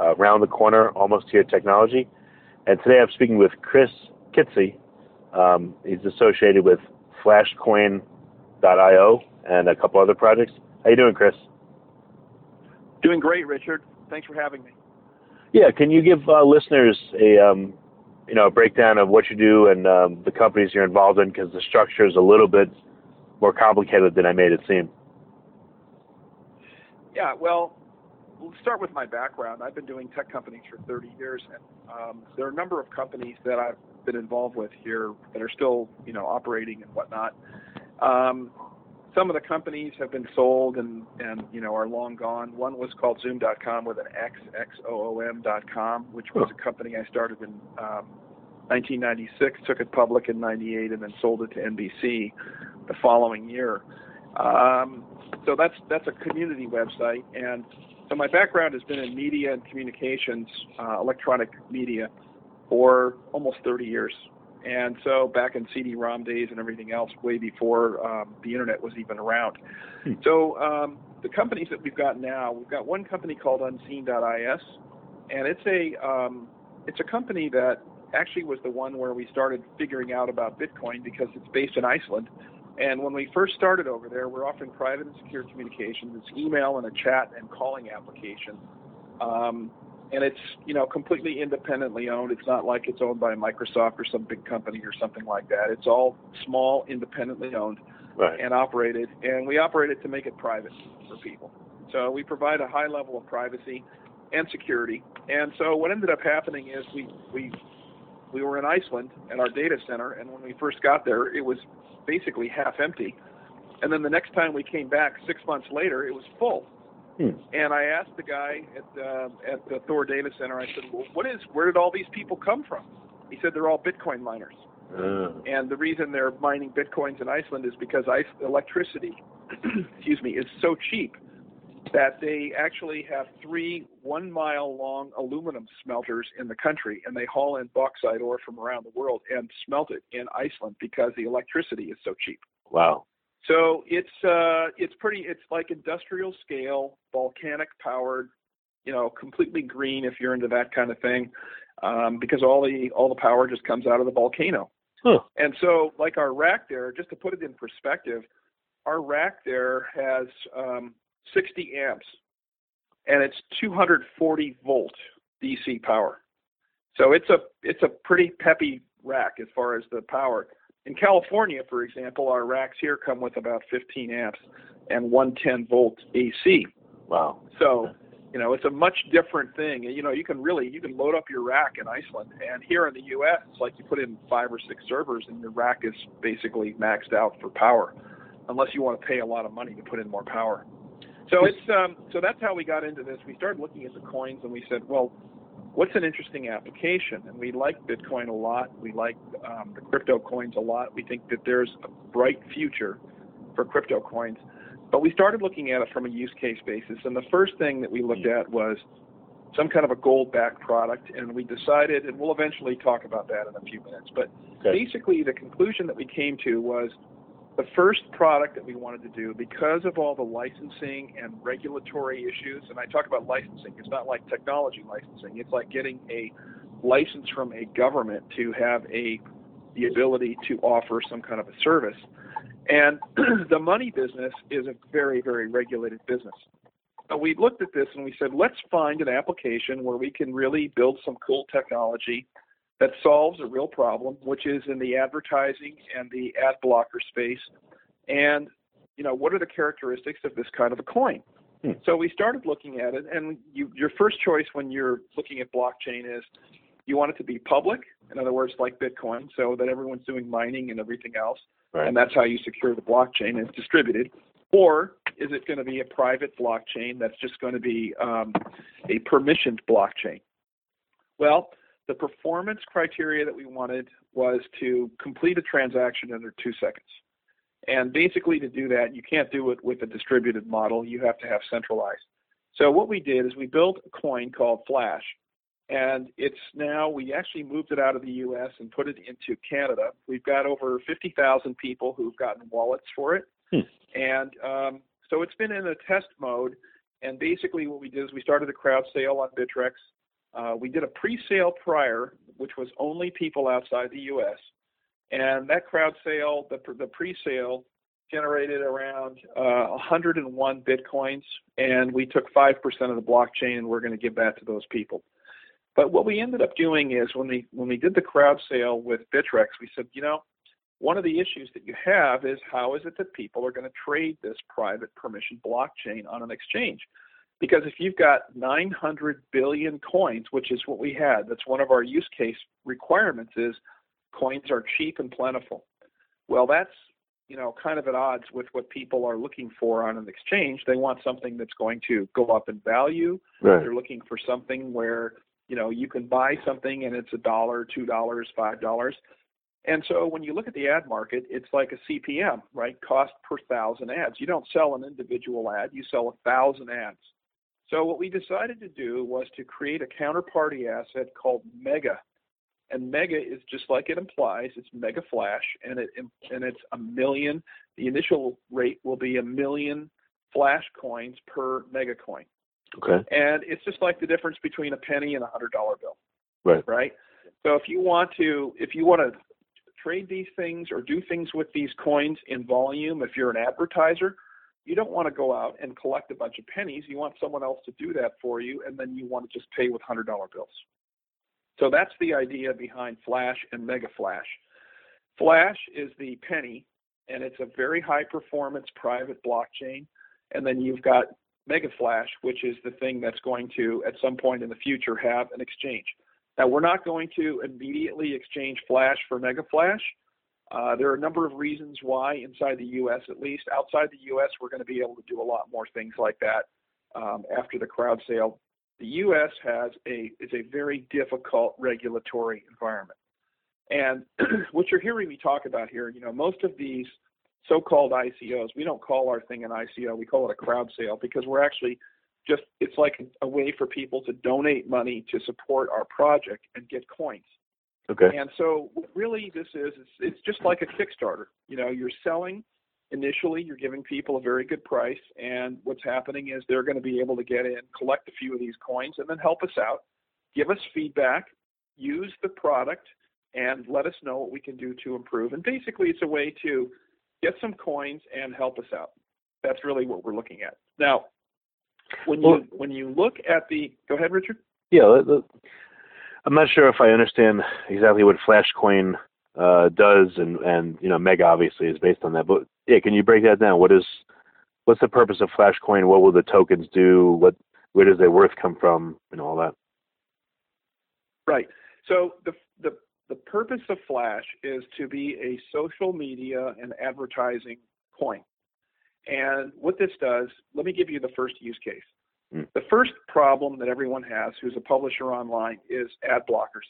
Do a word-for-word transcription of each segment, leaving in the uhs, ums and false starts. uh, Round the Corner, Almost Here Technology. And today I'm speaking with Chris Kitze. Um, he's associated with Flashcoin dot io and a couple other projects. How you doing, Chris? Doing great, Richard. Thanks for having me. Yeah, can you give uh, listeners a um, you know a breakdown of what you do and um, the companies you're involved in? Because the structure is a little bit more complicated than I made it seem. Yeah, well, we'll start with my background. I've been doing tech companies for thirty years, and um, there are a number of companies that I've been involved with here that are still, you know, operating and whatnot. Um, some of the companies have been sold and, and, you know, are long gone. One was called Zoom dot com with an X, X O O M dot com, which was a company I started in um, nineteen ninety-six, took it public in ninety-eight, and then sold it to N B C the following year. Um, so that's that's a community website. And so my background has been in media and communications, uh, electronic media, for almost thirty years. And so back in C D ROM days and everything else, way before um, the internet was even around. Hmm. So um, the companies that we've got now, we've got one company called Unseen dot I S, and it's a um, it's a company that actually was the one where we started figuring out about Bitcoin, because it's based in Iceland. And when we first started over there, we're offering private and secure communications. It's email and a chat and calling application. Um, And it's, you know, completely independently owned. It's not like it's owned by Microsoft or some big company or something like that. It's all small, independently owned, right, and operated. And we operate it to make it private for people. So we provide a high level of privacy and security. And so what ended up happening is we, we, we were in Iceland at our data center. And when we first got there, it was basically half empty. And then the next time we came back six months later, it was full. Hmm. And I asked the guy at uh, at the Thor Data Center, I said, well, what is, where did all these people come from? He said, they're all Bitcoin miners. Uh. And the reason they're mining Bitcoins in Iceland is because ice, electricity excuse me, is so cheap that they actually have three one-mile-long aluminum smelters in the country, and they haul in bauxite ore from around the world and smelt it in Iceland because the electricity is so cheap. Wow. So it's uh, it's pretty it's like industrial scale, volcanic powered, you know, completely green if you're into that kind of thing, um, because all the all the power just comes out of the volcano. Huh. And so, like our rack there, just to put it in perspective, our rack there has um, sixty amps, and it's two hundred forty volt D C power. So it's a it's a pretty peppy rack as far as the power. In California, for example, our racks here come with about fifteen amps and one hundred ten volt A C. Wow. So, you know, it's a much different thing. You know, you can really, you can load up your rack in Iceland. And here in the U S, it's like you put in five or six servers and your rack is basically maxed out for power, unless you want to pay a lot of money to put in more power. So it's um, so that's how we got into this. We started looking at the coins and we said, well, what's an interesting application? And we like Bitcoin a lot. We like um, the crypto coins a lot. We think that there's a bright future for crypto coins. But we started looking at it from a use case basis. And the first thing that we looked at was some kind of a gold-backed product. And we decided, and we'll eventually talk about that in a few minutes. But okay. Basically, the conclusion that we came to was the first product that we wanted to do, because of all the licensing and regulatory issues, and I talk about licensing, it's not like technology licensing, it's like getting a license from a government to have a the ability to offer some kind of a service. And the money business is a very, very regulated business. So we looked at this and we said, let's find an application where we can really build some cool technology that solves a real problem, which is in the advertising and the ad blocker space. And, you know, what are the characteristics of this kind of a coin? Hmm. So we started looking at it, and you, your first choice when you're looking at blockchain is you want it to be public, in other words, like Bitcoin, so that everyone's doing mining and everything else, right, and that's how you secure the blockchain, and it's distributed. Or Is it going to be a private blockchain that's just going to be um, a permissioned blockchain? Well, the performance criteria that we wanted was to complete a transaction under two seconds. And basically to do that, you can't do it with a distributed model. You have to have centralized. So what we did is we built a coin called Flash. And it's now, we actually moved it out of the U S and put it into Canada. We've got over fifty thousand people who've gotten wallets for it. Hmm. And um, so it's been in a test mode. And basically what we did is we started a crowd sale on Bittrex. Uh, we did a pre-sale prior, which was only people outside the U S. And that crowd sale, the, the pre-sale, generated around uh, one hundred one Bitcoins. And we took five percent of the blockchain, and we're going to give that to those people. But what we ended up doing is when we when we did the crowd sale with Bittrex, we said, you know, one of the issues that you have is how is it that people are going to trade this private permission blockchain on an exchange? Because if you've got nine hundred billion coins, which is what we had, that's one of our use case requirements is coins are cheap and plentiful. Well, that's, you know, kind of at odds with what people are looking for on an exchange. They want something that's going to go up in value. Right. They're looking for something where, you know, you can buy something and it's a dollar, two dollars, five dollars. And so when you look at the ad market, it's like a C P M, right? Cost per thousand ads. You don't sell an individual ad, you sell a thousand ads. So what we decided to do was to create a counterparty asset called Mega. And Mega is just like it implies, it's Mega Flash, and it and it's a million. The initial rate will be a million Flash coins per Mega coin. Okay. And it's just like the difference between a penny and a hundred dollar bill. Right. Right. So if you want to, if you want to trade these things or do things with these coins in volume, if you're an advertiser, you don't want to go out and collect a bunch of pennies. You want someone else to do that for you, and then you want to just pay with hundred dollar bills. So that's the idea behind Flash and Mega Flash. Flash is the penny, and it's a very high performance private blockchain. And then you've got Mega Flash, which is the thing that's going to, at some point in the future, have an exchange. Now, we're not going to immediately exchange Flash for Mega Flash. Uh, there are a number of reasons why, inside the U S at least. Outside the U S, we're going to be able to do a lot more things like that um, after the crowd sale. The U S has a is a very difficult regulatory environment. And what you're hearing me talk about here, you know, most of these so-called I C Os. We don't call our thing an I C O. We call it a crowd sale because we're actually just, it's like a way for people to donate money to support our project and get coins. Okay. And so really this is, it's, it's just like a Kickstarter. You know, you're selling initially, you're giving people a very good price. And what's happening is they're going to be able to get in, collect a few of these coins, and then help us out, give us feedback, use the product, and let us know what we can do to improve. And basically it's a way to get some coins and help us out. That's really what we're looking at. Now, when you well, when you look at the... Go ahead, Richard. Yeah, I'm not sure if I understand exactly what Flashcoin uh, does, and, and, you know, Mega obviously is based on that. But, yeah, can you break that down? What is What's the purpose of Flashcoin? What will the tokens do? What Where does their worth come from and all that? Right. So the the... The purpose of Flash is to be a social media and advertising coin. And what this does, let me give you the first use case. Mm. The first problem that everyone has who's a publisher online is ad blockers.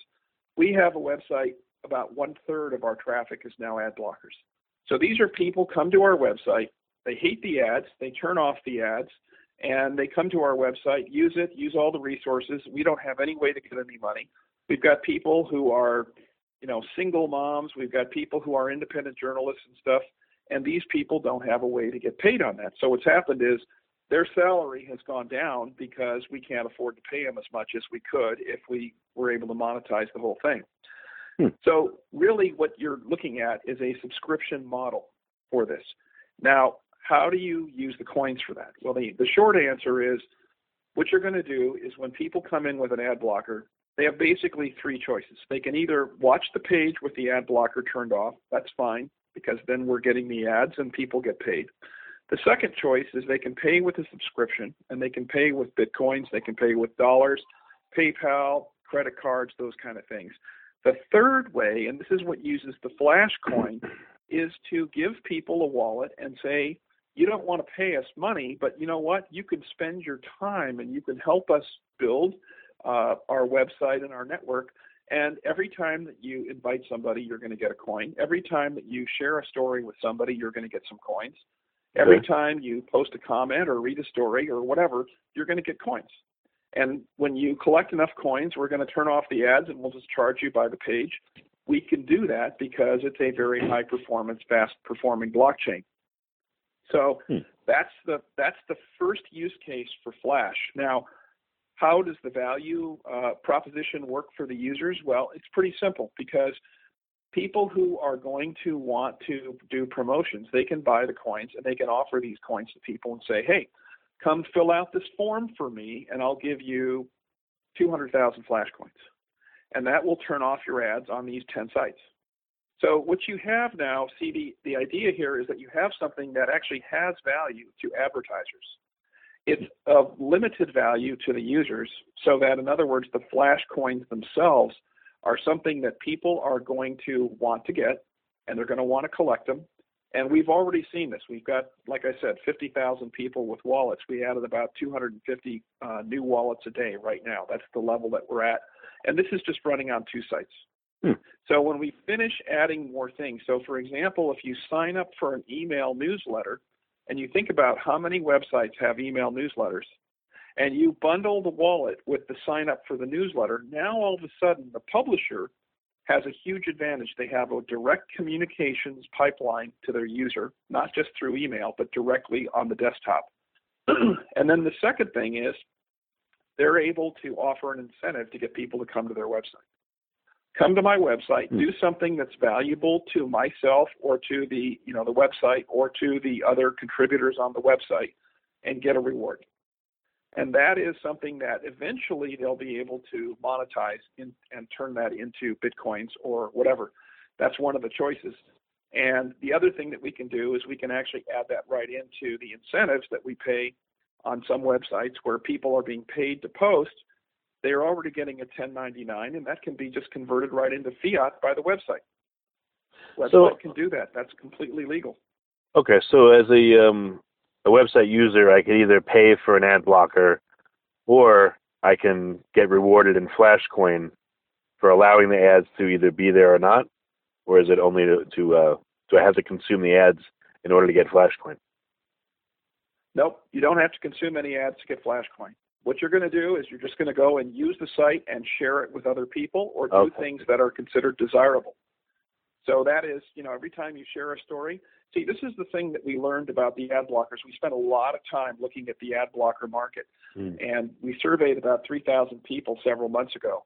We have a website, about one third of our traffic is now ad blockers. So these are people come to our website, they hate the ads, they turn off the ads, and they come to our website, use it, use all the resources. We don't have any way to get any money. We've got people who are, you know, single moms. We've got people who are independent journalists and stuff, and these people don't have a way to get paid on that. So what's happened is their salary has gone down because we can't afford to pay them as much as we could if we were able to monetize the whole thing. Hmm. So really what you're looking at is a subscription model for this. Now, how do you use the coins for that? Well, the, the short answer is what you're going to do is when people come in with an ad blocker, they have basically three choices. They can either watch the page with the ad blocker turned off. That's fine, because then we're getting the ads and people get paid. The second choice is they can pay with a subscription, and they can pay with Bitcoins, they can pay with dollars, PayPal, credit cards, those kind of things. The third way, and this is what uses the Flash coin, is to give people a wallet and say, you don't want to pay us money, but you know what? You can spend your time and you can help us build uh, our website and our network. And every time that you invite somebody, you're going to get a coin. Every time that you share a story with somebody, you're going to get some coins. Every yeah. time you post a comment or read a story or whatever, you're going to get coins. And when you collect enough coins, we're going to turn off the ads and we'll just charge you by the page. We can do that because it's a very high performance, fast performing blockchain. So hmm. that's the that's the first use case for Flash. Now, how does the value uh, proposition work for the users? Well, it's pretty simple because people who are going to want to do promotions, they can buy the coins and they can offer these coins to people and say, hey, come fill out this form for me and I'll give you two hundred thousand Flash coins. And that will turn off your ads on these ten sites. So what you have now, see, the, the idea here is that you have something that actually has value to advertisers. It's of limited value to the users, so that, in other words, the Flash coins themselves are something that people are going to want to get, and they're going to want to collect them. And we've already seen this. We've got, like I said, fifty thousand people with wallets. We added about two hundred fifty uh, new wallets a day right now. That's the level that we're at. And this is just running on two sites. Hmm. So when we finish adding more things, so for example, if you sign up for an email newsletter and you think about how many websites have email newsletters and you bundle the wallet with the sign up for the newsletter, now all of a sudden the publisher has a huge advantage. They have a direct communications pipeline to their user, not just through email, but directly on the desktop. And then the second thing is they're able to offer an incentive to get people to come to their website. Come to my website, do something that's valuable to myself or to the, you know, the website or to the other contributors on the website and get a reward. And that is something that eventually they'll be able to monetize in, and turn that into Bitcoins or whatever. That's one of the choices. And the other thing that we can do is we can actually add that right into the incentives that we pay on some websites where people are being paid to post. They're already getting a ten ninety-nine, and that can be just converted right into fiat by the website. Website so, can do that. That's completely legal. Okay, so as a, um, a website user, I can either pay for an ad blocker, or I can get rewarded in Flashcoin for allowing the ads to either be there or not, or is it only to, to uh, do I have to consume the ads in order to get Flashcoin? Nope, you don't have to consume any ads to get Flashcoin. What you're going to do is you're just going to go and use the site and share it with other people or do okay. things that are considered desirable. So that is, you know, every time you share a story. See, this is the thing that we learned about the ad blockers. We spent a lot of time looking at the ad blocker market, mm. and we surveyed about three thousand people several months ago.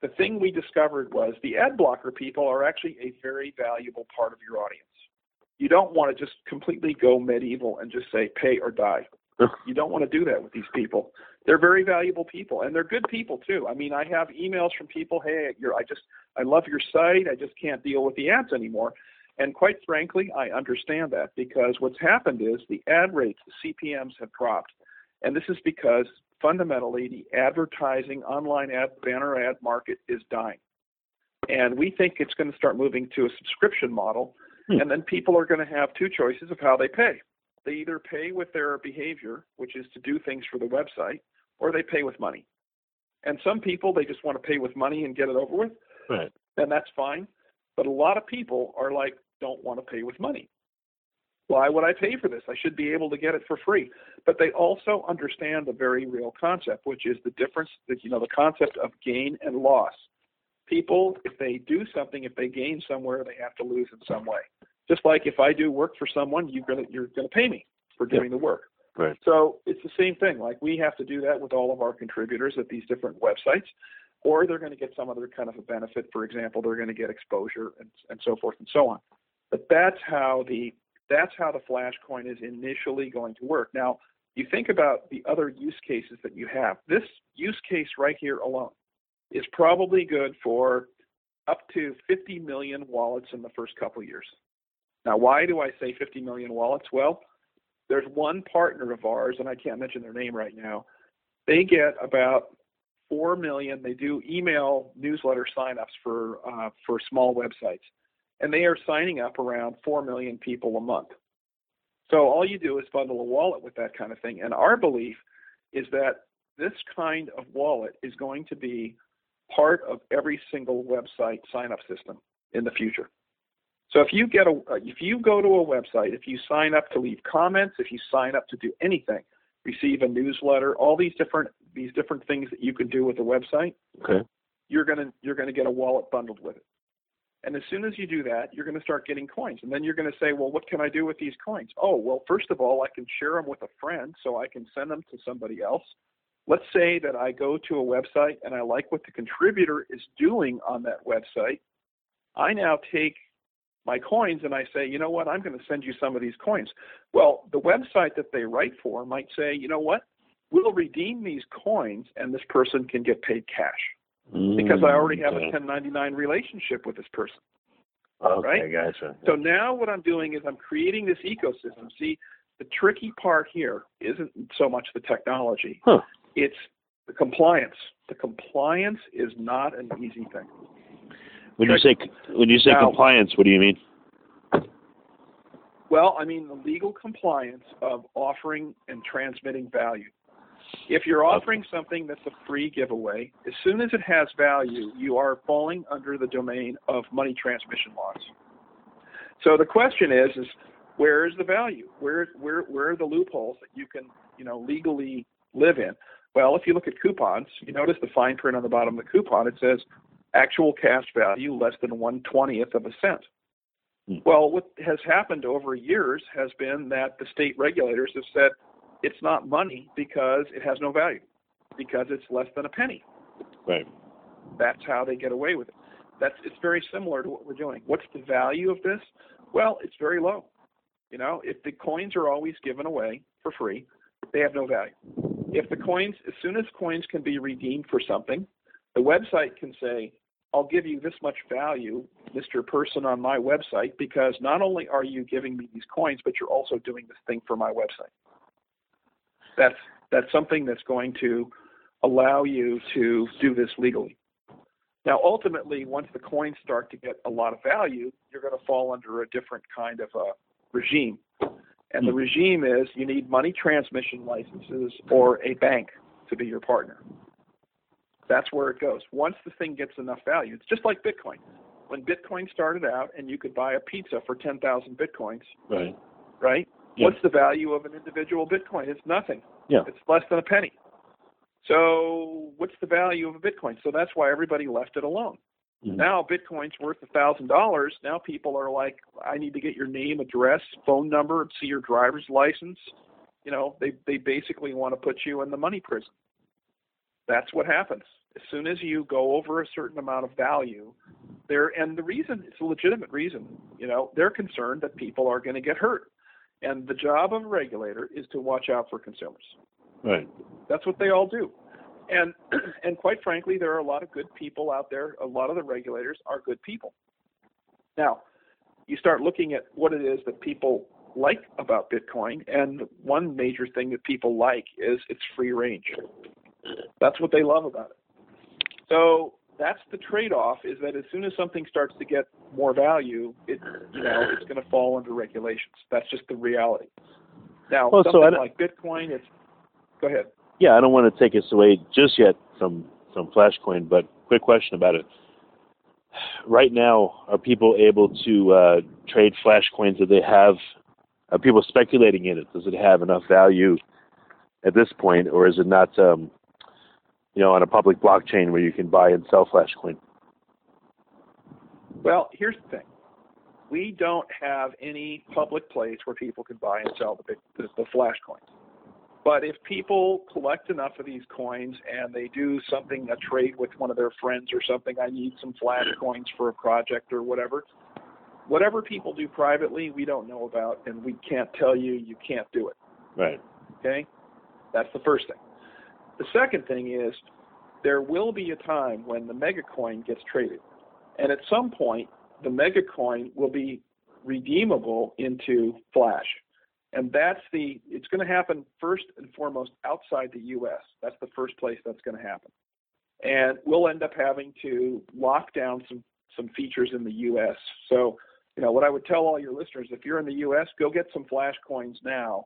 The thing we discovered was the ad blocker people are actually a very valuable part of your audience. You don't want to just completely go medieval and just say pay or die. You don't want to do that with these people. They're very valuable people, and they're good people too. I mean, I have emails from people, hey, you're, I just, I love your site. I just can't deal with the ads anymore. And quite frankly, I understand that because what's happened is the ad rates, the C P Ms have dropped. And this is because fundamentally the advertising, online ad, banner ad market is dying. And we think it's going to start moving to a subscription model. Hmm. And then people are going to have two choices of how they pay. They either pay with their behavior, which is to do things for the website, or they pay with money. And some people, they just want to pay with money and get it over with. Right. And that's fine. But a lot of people are like, don't want to pay with money. Why would I pay for this? I should be able to get it for free. But they also understand the very real concept, which is the difference, that, you know, the concept of gain and loss. People, if they do something, if they gain somewhere, they have to lose in some way. Just like if I do work for someone, you're going you're to pay me for doing the work. Right. So it's the same thing. Like we have to do that with all of our contributors at these different websites, or they're going to get some other kind of a benefit. For example, they're going to get exposure and, and so forth and so on. But that's how the that's how the Flash coin is initially going to work. Now, you think about the other use cases that you have. This use case right here alone is probably good for up to fifty million wallets in the first couple of years. Now, why do I say fifty million wallets? Well, there's one partner of ours, and I can't mention their name right now. They get about four million. They do email newsletter signups for uh, for small websites, and they are signing up around four million people a month. So all you do is bundle a wallet with that kind of thing. And our belief is that this kind of wallet is going to be part of every single website sign-up system in the future. So if you get a, if you go to a website, if you sign up to leave comments, if you sign up to do anything, receive a newsletter, all these different these different things that you can do with the website, okay, you're gonna you're gonna get a wallet bundled with it. And as soon as you do that, you're gonna start getting coins. And then you're gonna say, well, what can I do with these coins? Oh, well, first of all, I can share them with a friend, so I can send them to somebody else. Let's say that I go to a website and I like what the contributor is doing on that website. I now take my coins and I say, you know what, I'm going to send you some of these coins. Well, the website that they write for might say, you know what, we'll redeem these coins and this person can get paid cash mm, because I already have okay. a ten ninety-nine relationship with this person. Okay, right? Gotcha. So now what I'm doing is I'm creating this ecosystem. See, the tricky part here isn't so much the technology. Huh. It's the compliance. The compliance is not an easy thing. When you say when you say now, compliance, what do you mean? Well, I mean the legal compliance of offering and transmitting value. If you're offering something that's a free giveaway, as soon as it has value, you are falling under the domain of money transmission laws. So the question is, is where is the value? Where where where are the loopholes that you can, you know, legally live in? Well, if you look at coupons, you notice the fine print on the bottom of the coupon. It says actual cash value less than one twentieth of a cent. Hmm. Well, what has happened over years has been that the state regulators have said it's not money because it has no value, because it's less than a penny. Right. That's how they get away with it. That's it's very similar to what we're doing. What's the value of this? Well, it's very low. You know, if the coins are always given away for free, they have no value. If the coins, as soon as coins can be redeemed for something, the website can say, I'll give you this much value, Mister Person on my website, because not only are you giving me these coins, but you're also doing this thing for my website. That's that's something that's going to allow you to do this legally. Now, ultimately, once the coins start to get a lot of value, you're going to fall under a different kind of a regime. And the regime is you need money transmission licenses or a bank to be your partner. That's where it goes. Once the thing gets enough value, it's just like Bitcoin. When Bitcoin started out and you could buy a pizza for ten thousand Bitcoins, right? Right? Yeah. What's the value of an individual Bitcoin? It's nothing. Yeah. It's less than a penny. So what's the value of a Bitcoin? So that's why everybody left it alone. Mm-hmm. Now Bitcoin's worth one thousand dollars. Now people are like, I need to get your name, address, phone number, and see your driver's license. You know, they, they basically want to put you in the money prison. That's what happens. As soon as you go over a certain amount of value, they're, and the reason, it's a legitimate reason, you know, they're concerned that people are going to get hurt. And the job of a regulator is to watch out for consumers. Right. That's what they all do. And and quite frankly, there are a lot of good people out there. A lot of the regulators are good people. Now, you start looking at what it is that people like about Bitcoin, and one major thing that people like is its free range. That's what they love about it. So that's the trade-off, is that as soon as something starts to get more value, it you know it's going to fall under regulations. That's just the reality. Now, well, something so like Bitcoin, it's – go ahead. Yeah, I don't want to take us away just yet from, from Flashcoin, but quick question about it. Right now, are people able to uh, trade Flashcoins? Do they have – are people speculating in it? Does it have enough value at this point, or is it not um, – you know, on a public blockchain where you can buy and sell Flashcoin? Well, here's the thing. We don't have any public place where people can buy and sell the, the, the Flashcoin. But if people collect enough of these coins and they do something, a trade with one of their friends or something, I need some Flashcoins for a project or whatever, whatever people do privately, we don't know about, and we can't tell you, you can't do it. Right. Okay? That's the first thing. The second thing is there will be a time when the mega coin gets traded. And at some point, the mega coin will be redeemable into Flash. And that's the, it's going to happen first and foremost outside the U S. That's the first place that's going to happen. And we'll end up having to lock down some, some features in the U S. So you know, what I would tell all your listeners, if you're in the U S, go get some Flashcoins now.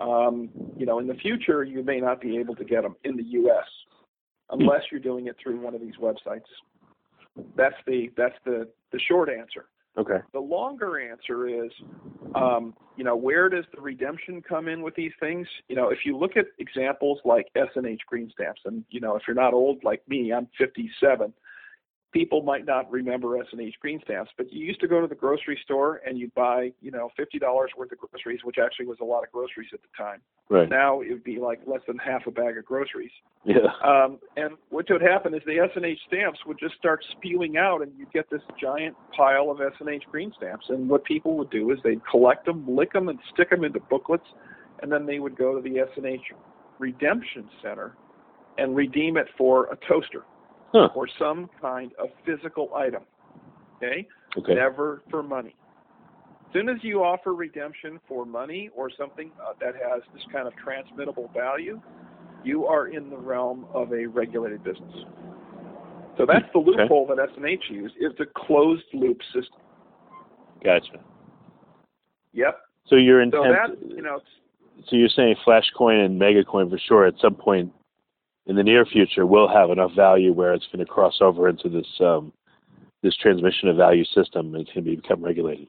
Um, you know, in the future, you may not be able to get them in the U S unless you're doing it through one of these websites. That's the that's the, the short answer. Okay. The longer answer is, um, you know, where does the redemption come in with these things? You know, if you look at examples like S and H green stamps, and, you know, if you're not old like me, I'm fifty-seven, people might not remember S and H green stamps, but you used to go to the grocery store and you'd buy, you know, fifty dollars worth of groceries, which actually was a lot of groceries at the time. Right. Now it would be like less than half a bag of groceries. Yeah. Um, and what would happen is the S and H stamps would just start spewing out, and you'd get this giant pile of S and H green stamps. And what people would do is they'd collect them, lick them, and stick them into booklets, and then they would go to the S and H Redemption Center and redeem it for a toaster huh. or some kind of physical item. Okay? Okay. Never for money. As soon as you offer redemption for money or something uh, that has this kind of transmittable value, you are in the realm of a regulated business. So that's the loophole okay. that S and H used, is the closed loop system. Gotcha. Yep. So your intent, so that, you know, so you're saying Flashcoin and Megacoin for sure at some point in the near future will have enough value where it's going to cross over into this um, this transmission of value system, and it's going to become regulated.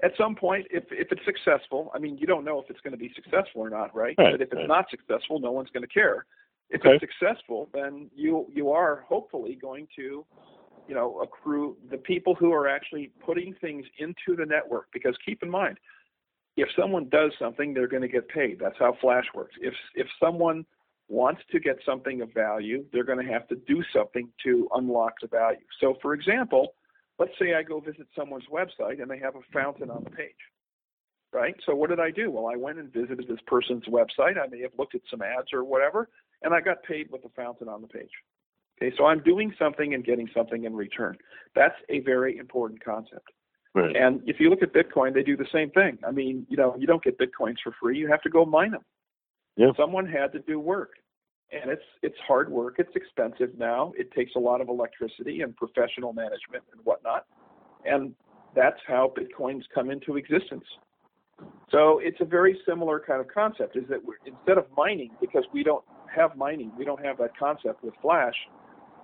At some point, if if it's successful, I mean, you don't know if it's going to be successful or not, right? right but if it's right. not successful, no one's going to care. If okay. it's successful, then you you are hopefully going to, you know, accrue the people who are actually putting things into the network. Because keep in mind, if someone does something, they're going to get paid. That's how Flash works. If if someone wants to get something of value, they're going to have to do something to unlock the value. So, for example, let's say I go visit someone's website and they have a fountain on the page, right? So what did I do? Well, I went and visited this person's website. I may have looked at some ads or whatever, and I got paid with the fountain on the page. Okay, so I'm doing something and getting something in return. That's a very important concept. Right. And if you look at Bitcoin, they do the same thing. I mean, you know, you don't get Bitcoins for free. You have to go mine them. Yeah. Someone had to do work. And it's it's hard work. It's expensive now. It takes a lot of electricity and professional management and whatnot. And that's how Bitcoins come into existence. So it's a very similar kind of concept, is that we're, instead of mining, because we don't have mining, we don't have that concept with Flash,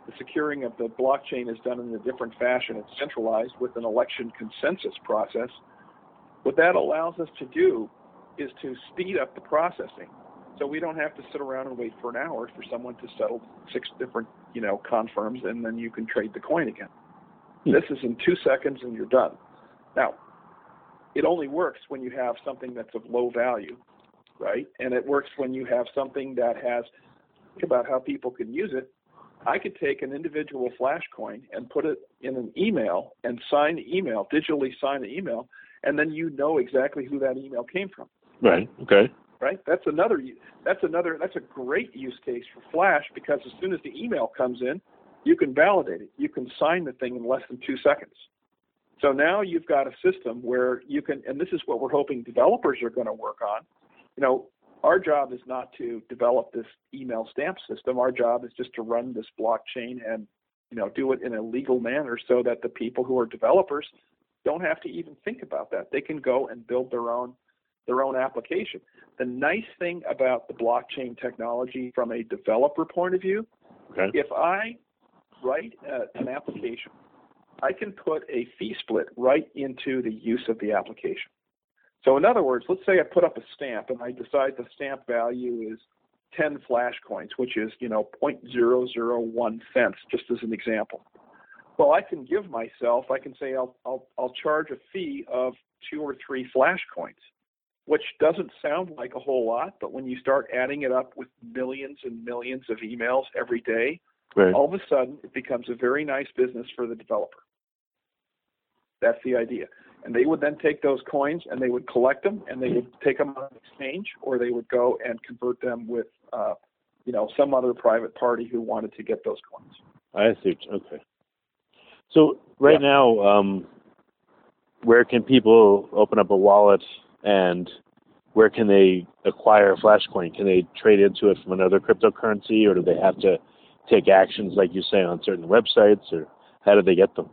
the securing of the blockchain is done in a different fashion. It's centralized with an election consensus process. What that allows us to do is to speed up the processing. So we don't have to sit around and wait for an hour for someone to settle six different, you know, confirms, and then you can trade the coin again. Hmm. This is in two seconds and you're done. Now, it only works when you have something that's of low value, right? And it works when you have something that has, think about how people can use it. I could take an individual Flash coin and put it in an email and sign the email, digitally sign the email, and then you know exactly who that email came from. Right, okay. Right? That's another, that's another, that's a great use case for Flash, because as soon as the email comes in, you can validate it. You can sign the thing in less than two seconds. So now you've got a system where you can, and this is what we're hoping developers are going to work on. You know, our job is not to develop this email stamp system. Our job is just to run this blockchain and, you know, do it in a legal manner so that the people who are developers don't have to even think about that. They can go and build their own their own application. The nice thing about the blockchain technology from a developer point of view, okay. if I write a, an application, I can put a fee split right into the use of the application. So in other words, let's say I put up a stamp and I decide the stamp value is ten Flash coins, which is, you know, zero point zero zero one cents, just as an example. Well, I can give myself, I can say I'll, I'll, I'll charge a fee of two or three Flash coins, which doesn't sound like a whole lot, but when you start adding it up with millions and millions of emails every day, right. all of a sudden it becomes a very nice business for the developer. That's the idea. And they would then take those coins and they would collect them and they would take them on exchange, or they would go and convert them with uh, you know, some other private party who wanted to get those coins. I see. Okay. So right yeah. now, um, where can people open up a wallet? And where can they acquire Flashcoin? Can they trade into it from another cryptocurrency, or do they have to take actions, like you say, on certain websites, or how do they get them?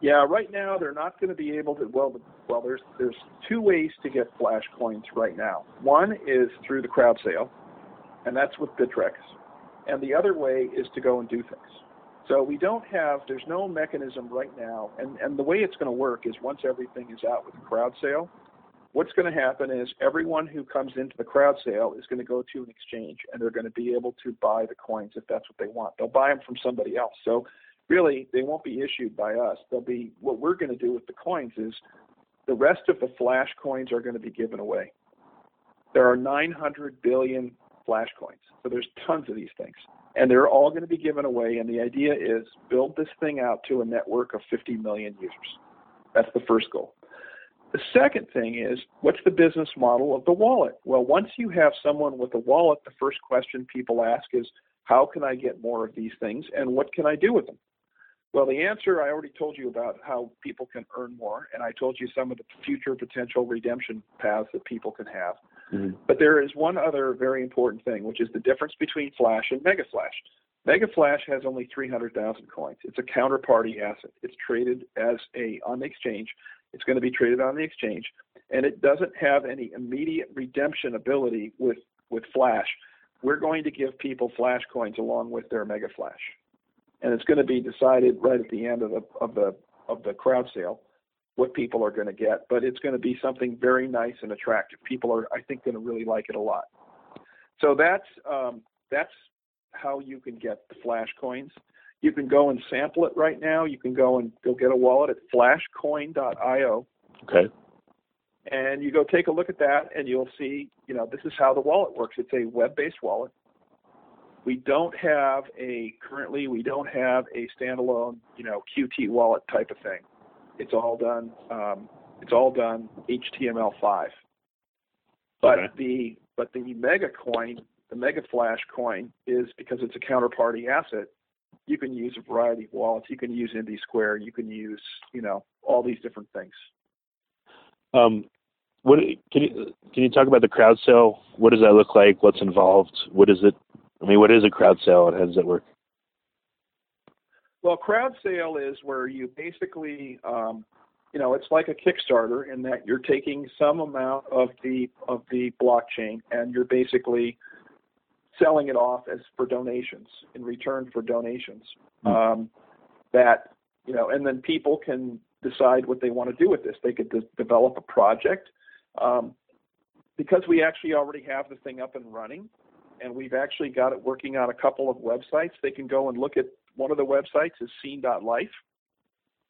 Yeah, right now they're not going to be able to. Well, well, there's there's two ways to get Flash coins right now. One is through the crowd sale, and that's with Bittrex. And the other way is to go and do things. So we don't have, there's no mechanism right now. And, and the way it's going to work is once everything is out with the crowd sale, what's going to happen is everyone who comes into the crowd sale is going to go to an exchange, and they're going to be able to buy the coins if that's what they want. They'll buy them from somebody else. So really, they won't be issued by us. They'll be, what we're going to do with the coins is the rest of the Flash coins are going to be given away. There are nine hundred billion Flash coins. So there's tons of these things. And they're all going to be given away. And the idea is build this thing out to a network of fifty million users. That's the first goal. The second thing is, what's the business model of the wallet? Well, once you have someone with a wallet, the first question people ask is, how can I get more of these things and what can I do with them? Well, the answer, I already told you about how people can earn more, and I told you some of the future potential redemption paths that people can have. Mm-hmm. But there is one other very important thing, which is the difference between Flash and Mega Flash. Mega Flash has only three hundred thousand coins. It's a counterparty asset. It's traded as a on the exchange. It's going to be traded on the exchange, and it doesn't have any immediate redemption ability with, with Flash. We're going to give people Flash coins along with their Mega Flash. And it's going to be decided right at the end of the of the of the crowd sale what people are going to get, but it's going to be something very nice and attractive. People are, I think, going to really like it a lot. So that's um, that's how you can get the Flash coins. You can go and sample it right now. You can go and go get a wallet at flashcoin dot io. Okay. And you go take a look at that, and you'll see, you know, this is how the wallet works. It's a web-based wallet. We don't have a, currently we don't have a standalone, you know, Qt wallet type of thing. It's all done, um, it's all done H T M L five. But okay. the, but the Mega coin, the Mega Flash coin is, because it's a counterparty asset, you can use a variety of wallets. You can use Indie Square. You can use, you know, all these different things. Um, what, can you, can you talk about the crowd sale? What does that look like? What's involved? What is it? I mean, what is a crowd sale and how does that work? Well, crowd sale is where you basically, um, you know, it's like a Kickstarter in that you're taking some amount of the of the blockchain and you're basically selling it off as for donations, in return for donations. Mm-hmm. Um, that, you know, and then people can decide what they want to do with this. They could de- develop a project. Um, because we actually already have the thing up and running, and we've actually got it working on a couple of websites. They can go and look at one of the websites is scene dot life.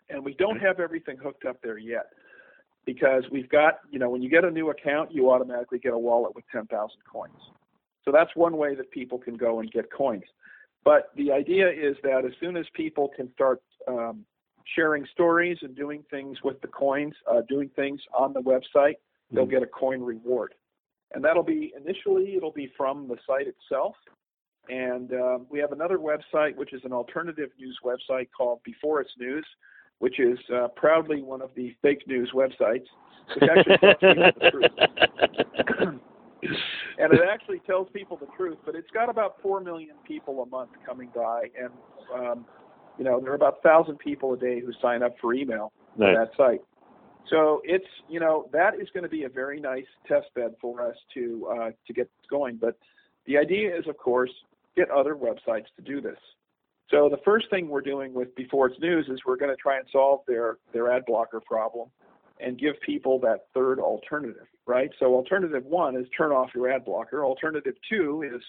And we don't have everything hooked up there yet because we've got, you know, when you get a new account, you automatically get a wallet with ten thousand coins. So that's one way that people can go and get coins. But the idea is that as soon as people can start um, sharing stories and doing things with the coins, uh, doing things on the website, they'll get a coin reward. And that'll be, initially, it'll be from the site itself. And uh, we have another website, which is an alternative news website called Before It's News, which is uh, proudly one of the fake news websites, which actually tells people the truth. And it actually tells people the truth, but it's got about four million people a month coming by. And, um, you know, there are about one thousand people a day who sign up for email nice. on that site. So it's, you know, that is going to be a very nice test bed for us to uh, to get going. But the idea is, of course, get other websites to do this. So the first thing we're doing with Before It's News is we're going to try and solve their, their ad blocker problem and give people that third alternative, right? So alternative one is turn off your ad blocker. Alternative two is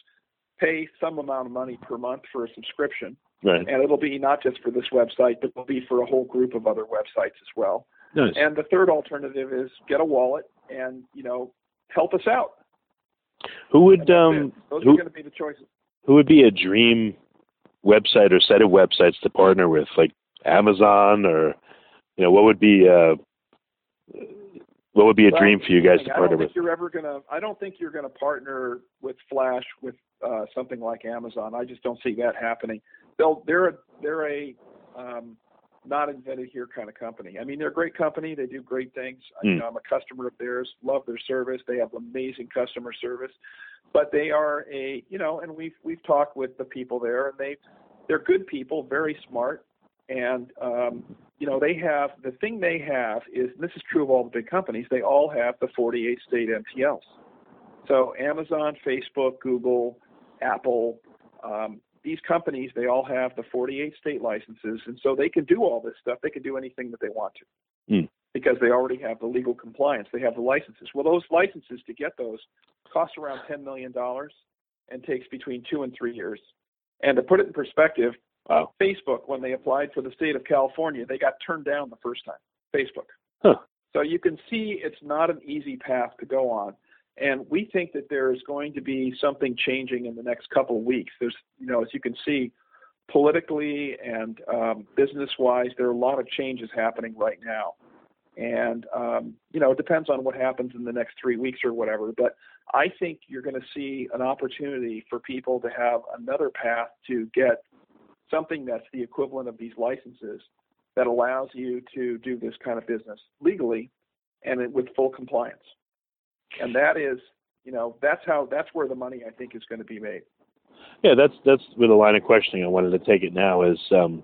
pay some amount of money per month for a subscription. Right. And it'll be not just for this website, but it'll be for a whole group of other websites as well. Nice. And the third alternative is get a wallet and, you know, help us out. Who would um, those who, are going to be the choices? Who would be a dream website or set of websites to partner with, like Amazon, or, you know, what would be uh, what would be a well, dream for you guys to partner I don't think with? You're ever gonna. I don't think you're going to partner with Flash with uh, something like Amazon. I just don't see that happening. They'll they're a, they're a um, not invented here kind of company. I mean, they're a great company. They do great things. Mm. You know, I'm a customer of theirs, love their service. They have amazing customer service, but they are a, you know, and we've, we've talked with the people there and they, they're good people, very smart. And, um, you know, they have, the thing they have is, and this is true of all the big companies, they all have the forty-eight state M T Ls. So Amazon, Facebook, Google, Apple, um, these companies, they all have the forty-eight state licenses, and so they can do all this stuff. They can do anything that they want to mm. because they already have the legal compliance. They have the licenses. Well, those licenses, to get those, cost around ten million dollars and takes between two and three years. And to put it in perspective, Wow. Facebook, when they applied for the state of California, they got turned down the first time, Facebook. Huh. So you can see it's not an easy path to go on. And we think that there's going to be something changing in the next couple of weeks. There's, you know, as you can see, politically and um, business-wise, there are a lot of changes happening right now. And, um, you know, it depends on what happens in the next three weeks or whatever. But I think you're going to see an opportunity for people to have another path to get something that's the equivalent of these licenses that allows you to do this kind of business legally and with full compliance. And that is, you know, that's how, that's where the money, I think, is going to be made. Yeah, that's, that's where the line of questioning I wanted to take it now is, um,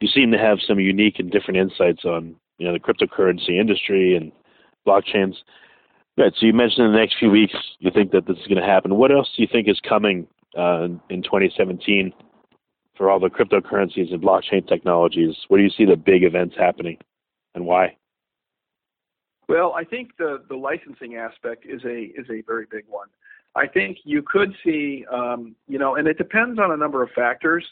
you seem to have some unique and different insights on, you know, the cryptocurrency industry and blockchains. Right. So you mentioned in the next few weeks, you think that this is going to happen. What else do you think is coming uh, in twenty seventeen for all the cryptocurrencies and blockchain technologies? Where do you see the big events happening and why? Well, I think the, the licensing aspect is a is a very big one. I think you could see, um, you know, and it depends on a number of factors.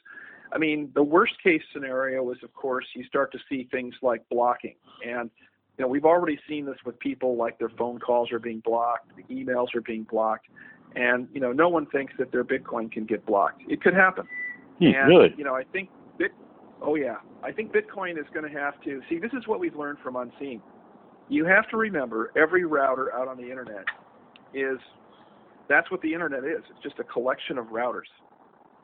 I mean, the worst case scenario is, of course, you start to see things like blocking. And, you know, we've already seen this with people, like their phone calls are being blocked, the emails are being blocked. And, you know, no one thinks that their Bitcoin can get blocked. It could happen. Hmm, and, really? You know, I think, Bit- oh, yeah. I think Bitcoin is going to have to, see, this is what we've learned from Unseen. You have to remember, every router out on the internet is, that's what the internet is. It's just a collection of routers.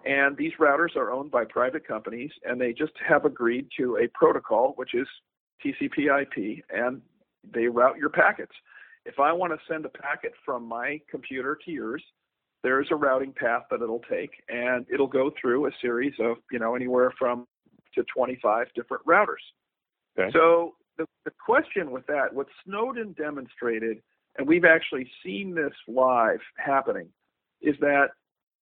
And these routers are owned by private companies, and they just have agreed to a protocol, which is T C P I P, and they route your packets. If I want to send a packet from my computer to yours, there's a routing path that it'll take, and it'll go through a series of, you know, anywhere from to twenty-five different routers. Okay. So the, the question with that, what Snowden demonstrated, and we've actually seen this live happening, is that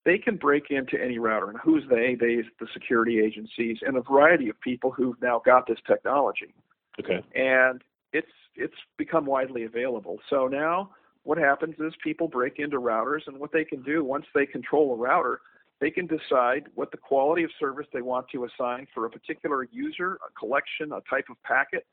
they can break into any router. And who's they? They is the security agencies and a variety of people who've now got this technology. Okay. And it's it's become widely available. So now what happens is people break into routers, and what they can do once they control a router, they can decide what the quality of service they want to assign for a particular user, a collection, a type of packet.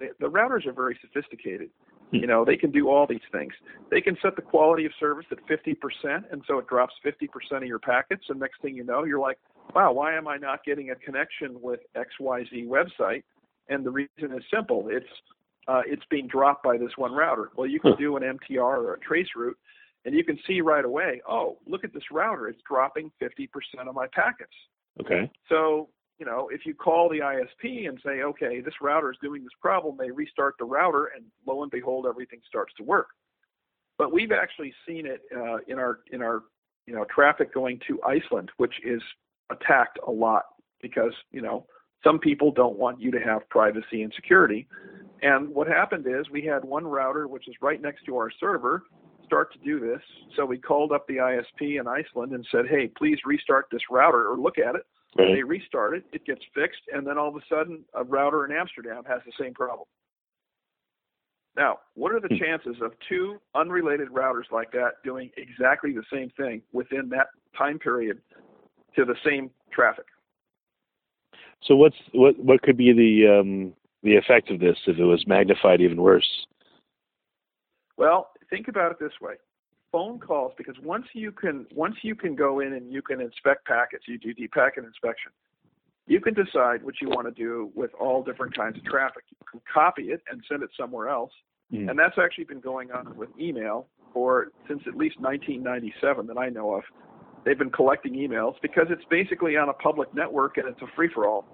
They, the routers are very sophisticated. You know, they can do all these things. They can set the quality of service at fifty percent, and so it drops fifty percent of your packets, and next thing you know, you're like, wow, why am I not getting a connection with X Y Z website? And the reason is simple. It's uh, it's being dropped by this one router. Well, you can do an M T R or a trace route, and you can see right away, oh, look at this router. It's dropping fifty percent of my packets. Okay. So, you know, if you call the I S P and say, okay, this router is doing this problem, they restart the router, and lo and behold, everything starts to work. But we've actually seen it uh, in our in our you know traffic going to Iceland, which is attacked a lot because, you know, some people don't want you to have privacy and security. And what happened is we had one router, which is right next to our server, start to do this. So we called up the I S P in Iceland and said, hey, please restart this router or look at it. Right. They restart it, it gets fixed, and then all of a sudden a router in Amsterdam has the same problem. Now, what are the chances of two unrelated routers like that doing exactly the same thing within that time period to the same traffic? So what's what what could be the um, the effect of this if it was magnified even worse? Well, think about it this way. Phone calls, because once you can once you can go in and you can inspect packets, you do deep packet inspection, you can decide what you want to do with all different kinds of traffic. You can copy it and send it somewhere else. Mm. And that's actually been going on with email for since at least nineteen ninety-seven that I know of. They've been collecting emails because it's basically on a public network and it's a free-for-all.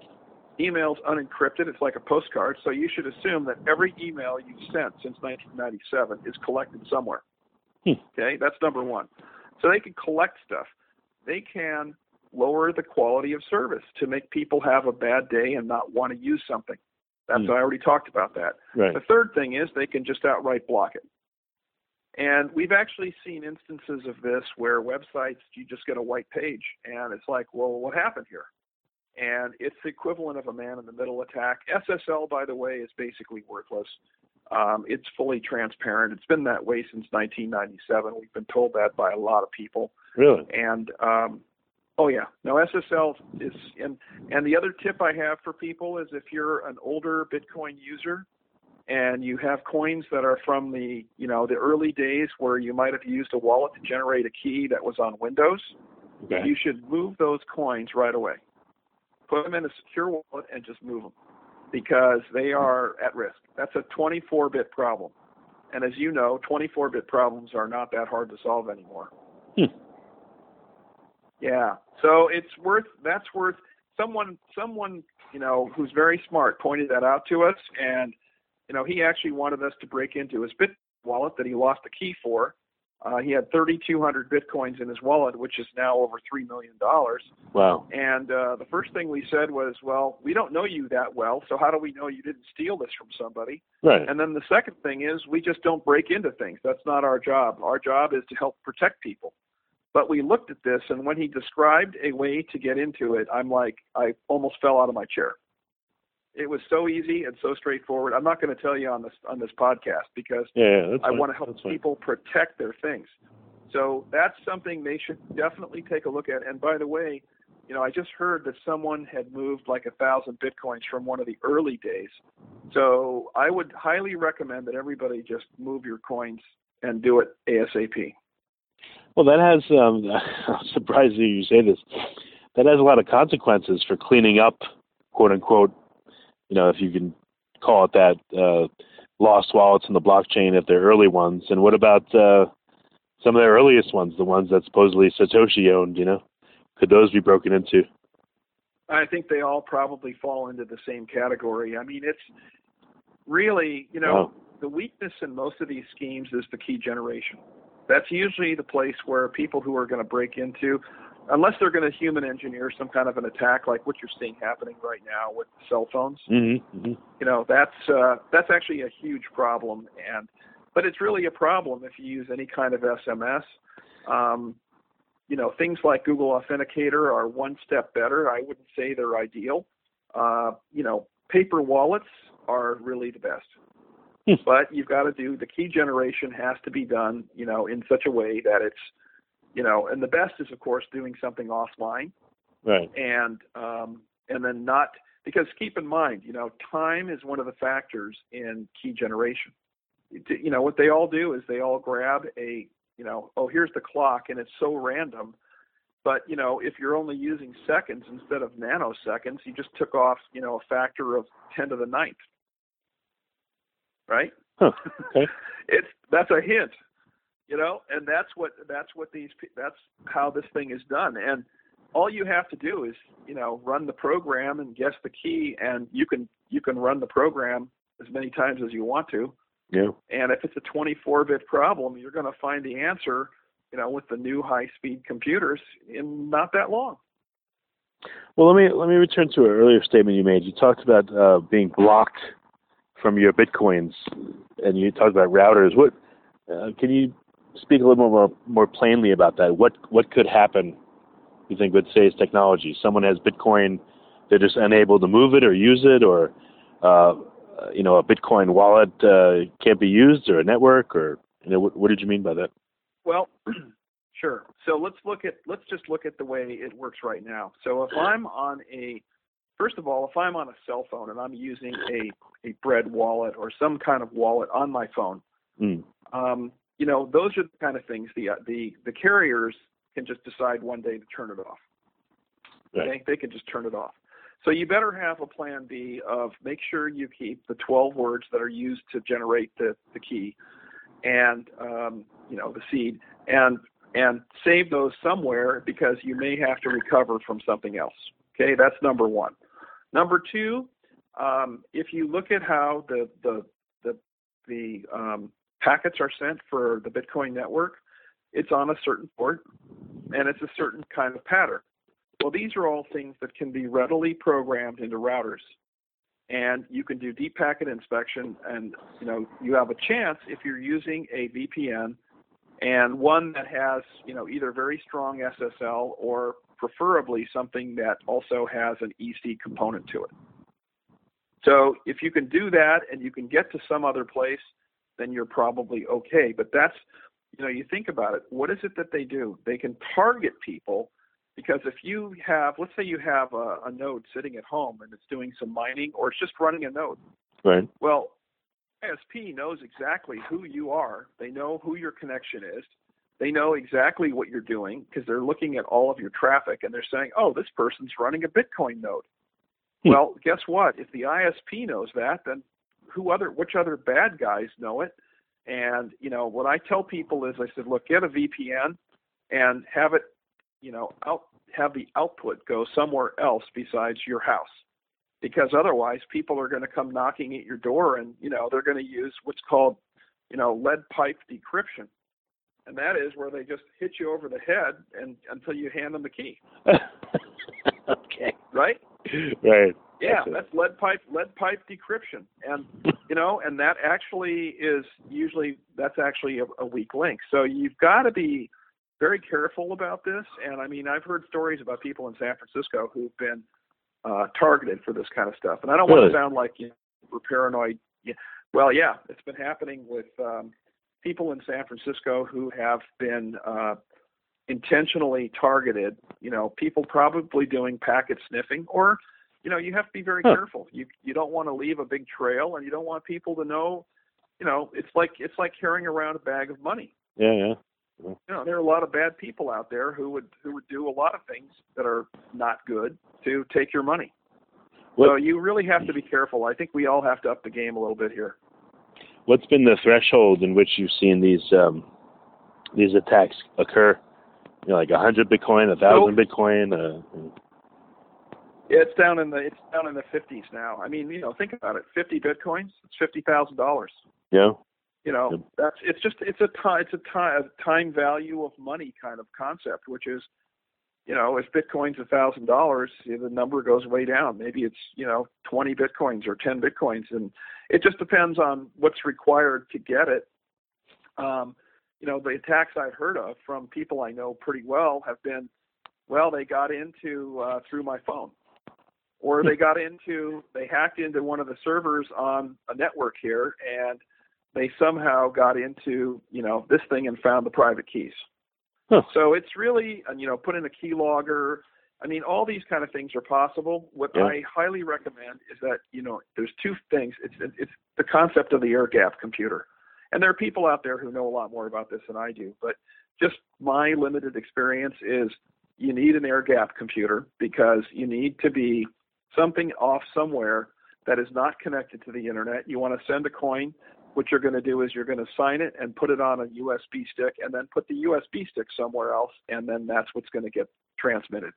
Email's unencrypted. It's like a postcard. So you should assume that every email you've sent since nineteen ninety-seven is collected somewhere. Okay, that's number one. So they can collect stuff. They can lower the quality of service to make people have a bad day and not want to use something. That's mm. I already talked about that. Right. The third thing is they can just outright block it. And we've actually seen instances of this where websites, you just get a white page, and it's like, well, what happened here? And it's the equivalent of a man-in-the-middle attack. S S L, by the way, is basically worthless. Um, it's fully transparent. It's been that way since nineteen ninety-seven. We've been told that by a lot of people. Really? And, um, oh, yeah. No, S S L is – and and the other tip I have for people is if you're an older Bitcoin user and you have coins that are from the, you know, the early days where you might have used a wallet to generate a key that was on Windows, okay, you should move those coins right away. Put them in a secure wallet and just move them, because they are at risk. That's a twenty-four bit problem. And as you know, twenty-four bit problems are not that hard to solve anymore. Hmm. Yeah. So it's worth, that's worth, someone, someone, you know, who's very smart pointed that out to us. And, you know, he actually wanted us to break into his Bitcoin wallet that he lost the key for. Uh, he had thirty-two hundred Bitcoins in his wallet, which is now over three million dollars. Wow. And uh, the first thing we said was, well, we don't know you that well, so how do we know you didn't steal this from somebody? Right. And then the second thing is we just don't break into things. That's not our job. Our job is to help protect people. But we looked at this, and when he described a way to get into it, I'm like, I almost fell out of my chair. It was so easy and so straightforward. I'm not going to tell you on this on this podcast because yeah, I want to help that's people fine. protect their things. So that's something they should definitely take a look at. And by the way, you know, I just heard that someone had moved like a thousand Bitcoins from one of the early days. So I would highly recommend that everybody just move your coins and do it ASAP. Well, that has, um, I'm surprised that you say this, that has a lot of consequences for cleaning up, quote unquote, you know, if you can call it that, uh, lost wallets in the blockchain, if they're early ones. And what about uh, some of their earliest ones, the ones that supposedly Satoshi owned, you know? Could those be broken into? I think they all probably fall into the same category. I mean, it's really, you know, wow. the weakness in most of these schemes is the key generation. That's usually the place where people who are going to break into, unless they're going to human engineer some kind of an attack like what you're seeing happening right now with cell phones, mm-hmm, mm-hmm. you know, that's uh, that's actually a huge problem. And but it's really a problem if you use any kind of S M S. Um, you know, things like Google Authenticator are one step better. I wouldn't say they're ideal. Uh, you know, paper wallets are really the best. Hmm. But you've got to do, the key generation has to be done, you know, in such a way that it's, you know, and the best is, of course, doing something offline, right? And um, and then not, because keep in mind, you know, time is one of the factors in key generation. You know, what they all do is they all grab a, you know, oh, here's the clock, and it's so random. But, you know, if you're only using seconds instead of nanoseconds, you just took off, you know, a factor of ten to the ninth, right? Huh. Okay. It's, that's a hint. You know, and that's what that's what these that's how this thing is done. And all you have to do is, you know, run the program and guess the key, and you can you can run the program as many times as you want to. Yeah. And if it's a twenty-four bit problem, you're going to find the answer, you know, with the new high-speed computers in not that long. Well, let me let me return to an earlier statement you made. You talked about uh, being blocked from your Bitcoins, and you talked about routers. What uh, can you speak a little more more plainly about that? What what could happen, you think, with today's technology? Someone has Bitcoin, they're just unable to move it or use it, or uh, you know, a Bitcoin wallet uh, can't be used, or a network, or you know, what, what did you mean by that? Well, sure. So let's look at let's just look at the way it works right now. So if I'm on a first of all, if I'm on a cell phone and I'm using a a Bread wallet or some kind of wallet on my phone. Mm. Um, You know, those are the kind of things the the the carriers can just decide one day to turn it off. Right. They, they can just turn it off. So you better have a plan B of make sure you keep the twelve words that are used to generate the, the key, and um, you know, the seed, and and save those somewhere because you may have to recover from something else. Okay, that's number one. Number two, um, if you look at how the the the the um, packets are sent for the Bitcoin network, it's on a certain port, and it's a certain kind of pattern. Well, these are all things that can be readily programmed into routers. and you can do deep packet inspection, and you know you have a chance if you're using a V P N and one that has you know either very strong S S L or preferably something that also has an E C component to it. So if you can do that and you can get to some other place, then you're probably okay. But that's, you know, you think about it. What is it that they do? They can target people, because if you have, let's say you have a, a node sitting at home and it's doing some mining or it's just running a node. Right. Well, I S P knows exactly who you are. They know who your connection is. They know exactly what you're doing because they're looking at all of your traffic and they're saying, oh, this person's running a Bitcoin node. Hmm. Well, guess what? If the I S P knows that, then who other, which other bad guys know it? And, you know, what I tell people is I said, look, get a V P N and have it, you know, out, have the output go somewhere else besides your house, because otherwise people are going to come knocking at your door and, you know, they're going to use what's called, you know, lead pipe decryption. And that is where they just hit you over the head and until you hand them the key. Okay. Right? Right. Yeah, that's, that's lead pipe lead pipe decryption. And you know, and that actually is usually that's actually a, a weak link. So you've got to be very careful about this. And I mean, I've heard stories about people in San Francisco who've been uh, targeted for this kind of stuff. And I don't really? want to sound like you know, we're paranoid. Well, yeah, it's been happening with um, people in San Francisco who have been uh, intentionally targeted. You know, people probably doing packet sniffing, or you know, you have to be very huh. careful. You you don't want to leave a big trail, and you don't want people to know. You know, it's like it's like carrying around a bag of money. Yeah, yeah. yeah. You know, there are a lot of bad people out there who would who would do a lot of things that are not good to take your money. What? So you really have to be careful. I think we all have to up the game a little bit here. What's been the threshold in which you've seen these um, these attacks occur? You know, like a hundred Bitcoin, a thousand oh. Bitcoin. Uh, Yeah, it's down in the it's down in the fifties now. I mean, you know, think about it. Fifty bitcoins, it's fifty thousand dollars. Yeah. You know, yep. that's it's just it's a time it's a time time value of money kind of concept, which is, you know, if Bitcoin's a thousand dollars, the number goes way down. Maybe it's you know twenty bitcoins or ten bitcoins, and it just depends on what's required to get it. Um, you know, the attacks I've heard of from people I know pretty well have been, well, they got into uh, through my phone. Or they got into, they hacked into one of the servers on a network here, and they somehow got into, you know, this thing and found the private keys. Huh. So it's really, you know, put in a keylogger. I mean, all these kind of things are possible. What yeah. I highly recommend is that, you know, there's two things. It's it's the concept of the air gap computer. And there are people out there who know a lot more about this than I do, but just my limited experience is you need an air gap computer because you need to be something off somewhere that is not connected to the internet. You want to send a coin. What you're going to do is you're going to sign it and put it on a U S B stick and then put the U S B stick somewhere else, and then that's what's going to get transmitted.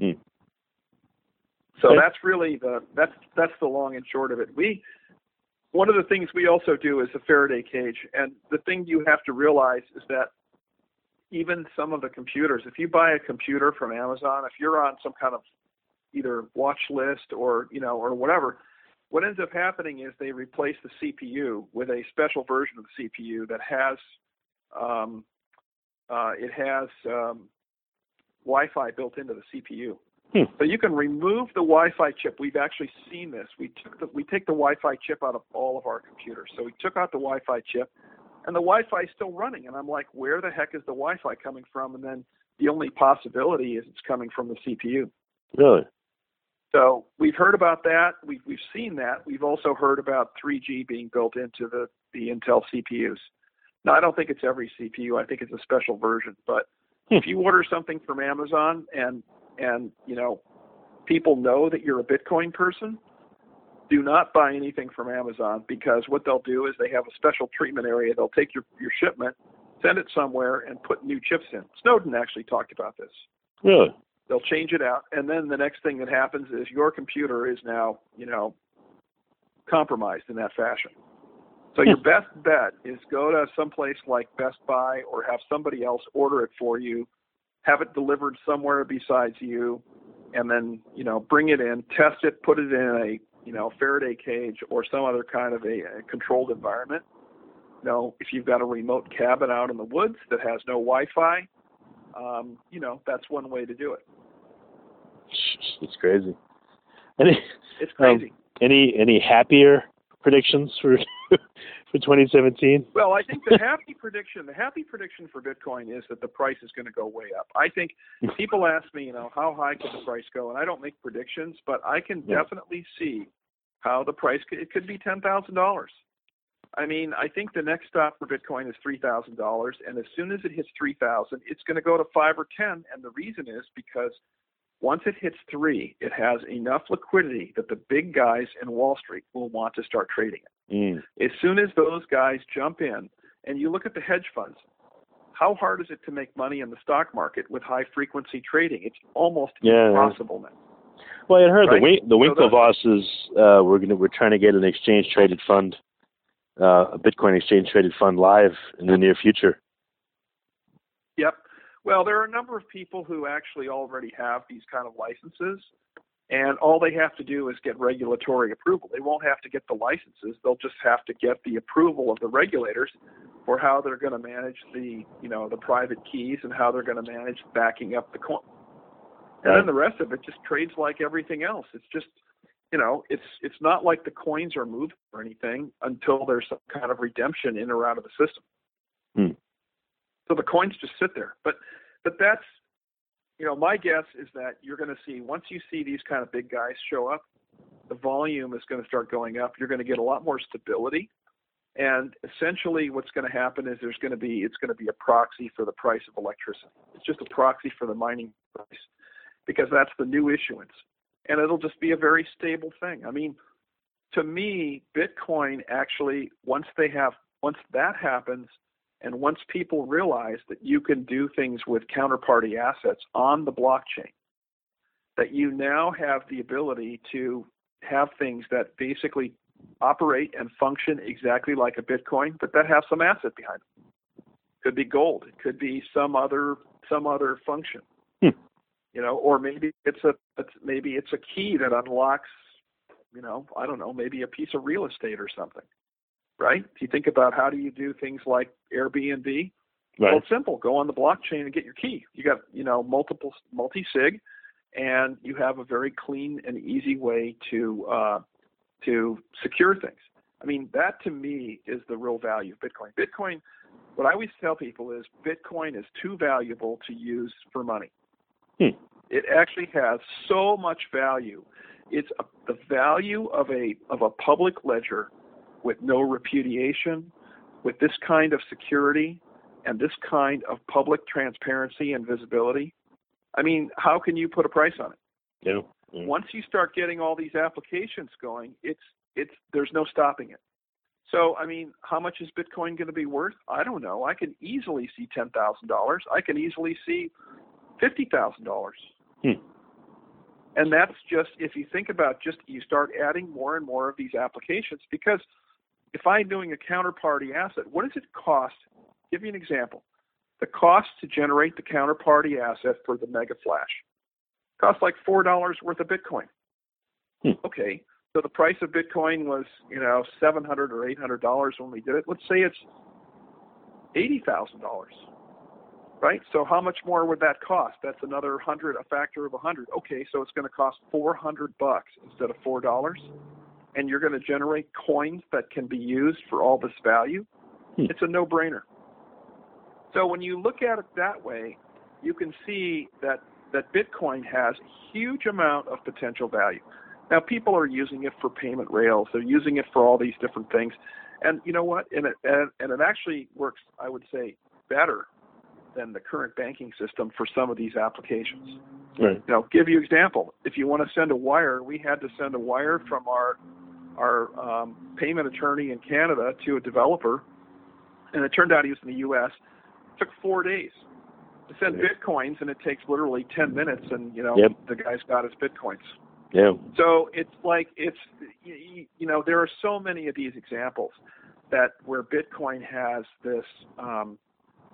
Mm. So okay. that's really the that's that's the long and short of it. We one of the things we also do is a Faraday cage, and the thing you have to realize is that even some of the computers, if you buy a computer from Amazon, if you're on some kind of either watch list or, you know, or whatever, what ends up happening is they replace the C P U with a special version of the C P U that has, um, uh, it has um, Wi-Fi built into the C P U. Hmm. So you can remove the Wi-Fi chip. We've actually seen this. We took the, we take the Wi-Fi chip out of all of our computers. So we took out the Wi-Fi chip, and the Wi-Fi is still running. And I'm like, where the heck is the Wi-Fi coming from? And then the only possibility is it's coming from the C P U. Really? So we've heard about that. We've, we've seen that. We've also heard about three G being built into the, the Intel C P Us. Now, I don't think it's every C P U. I think it's a special version. But hmm. if you order something from Amazon and, and, you know, people know that you're a Bitcoin person, do not buy anything from Amazon, because what they'll do is they have a special treatment area. They'll take your, your shipment, send it somewhere, and put new chips in. Snowden actually talked about this. Really? They'll change it out, and then the next thing that happens is your computer is now, you know, compromised in that fashion. So your best bet is go to someplace like Best Buy or have somebody else order it for you, have it delivered somewhere besides you, and then, you know, bring it in, test it, put it in you know, Faraday cage or some other kind of a, a controlled environment. You know, if you've got a remote cabin out in the woods that has no Wi-Fi, um, you know, that's one way to do it. It's crazy. Any, it's crazy. Um, any any happier predictions for for twenty seventeen? Well, I think the happy prediction, the happy prediction for Bitcoin is that the price is going to go way up. I think people ask me, you know, how high could the price go? And I don't make predictions, but I can yeah. definitely see how the price could, it could be ten thousand dollars. I mean, I think the next stop for Bitcoin is three thousand dollars, and as soon as it hits three thousand dollars, it's going to go to five or ten, and the reason is because once it hits three, it has enough liquidity that the big guys in Wall Street will want to start trading it. Mm. As soon as those guys jump in, and you look at the hedge funds, how hard is it to make money in the stock market with high-frequency trading? It's almost yeah. impossible now. Well, I heard right? the, the Winklevosses uh, we're going to, we're trying to get an exchange-traded fund, uh, a Bitcoin exchange-traded fund live in the near future. Yep. Well, there are a number of people who actually already have these kind of licenses, and all they have to do is get regulatory approval. They won't have to get the licenses. They'll just have to get the approval of the regulators for how they're going to manage the, you know, the private keys and how they're going to manage backing up the coin. And then the rest of it just trades like everything else. It's just, you know, it's it's not like the coins are moved or anything until there's some kind of redemption in or out of the system. Hmm. So the coins just sit there. But but that's, you know, my guess is that you're going to see, once you see these kind of big guys show up, the volume is going to start going up. You're going to get a lot more stability. And essentially what's going to happen is there's going to be, it's going to be a proxy for the price of electricity. It's just a proxy for the mining price because that's the new issuance. And it'll just be a very stable thing. I mean, to me, Bitcoin actually, once they have, once that happens, and once people realize that you can do things with counterparty assets on the blockchain, that you now have the ability to have things that basically operate and function exactly like a Bitcoin, but that have some asset behind them. Could be gold. It could be some other some other function, hmm. you know, or maybe it's a it's, maybe it's a key that unlocks, you know, I don't know, maybe a piece of real estate or something. Right? If you think about how do you do things like Airbnb, right. Well, it's simple. Go on the blockchain and get your key. You got, you know, multiple multi-sig, and you have a very clean and easy way to uh, to secure things. I mean, that to me is the real value of Bitcoin. Bitcoin, what I always tell people is Bitcoin is too valuable to use for money. Hmm. It actually has so much value. It's a, the value of a of a public ledger with no repudiation, with this kind of security and this kind of public transparency and visibility. I mean, how can you put a price on it? Yeah, yeah. Once you start getting all these applications going, it's it's there's no stopping it. So, I mean, how much is Bitcoin going to be worth? I don't know. I can easily see ten thousand dollars. I can easily see fifty thousand dollars. Hmm. And that's just, if you think about just, you start adding more and more of these applications because if I'm doing a counterparty asset, what does it cost? Give you an example. The cost to generate the counterparty asset for the Mega Flash costs like four dollars worth of Bitcoin. Hmm. Okay, so the price of Bitcoin was, you know, seven hundred or eight hundred dollars when we did it. Let's say it's eighty thousand dollars, right? So how much more would that cost? That's another hundred, a factor of a hundred. Okay, so it's going to cost four hundred bucks instead of four dollars. And you're going to generate coins that can be used for all this value, hmm. It's a no-brainer. So when you look at it that way, you can see that, that Bitcoin has a huge amount of potential value. Now, people are using it for payment rails. They're using it for all these different things. And you know what? And it, and, and it actually works, I would say, better than the current banking system for some of these applications. Right. You know, give you an example. If you want to send a wire, we had to send a wire from our our um, payment attorney in Canada to a developer, and it turned out he was in the U S. It took four days to send yep. Bitcoins, and it takes literally ten minutes, and, you know, yep. the guy's got his Bitcoins. Yeah. So it's like it's, you know, there are so many of these examples that where Bitcoin has this um,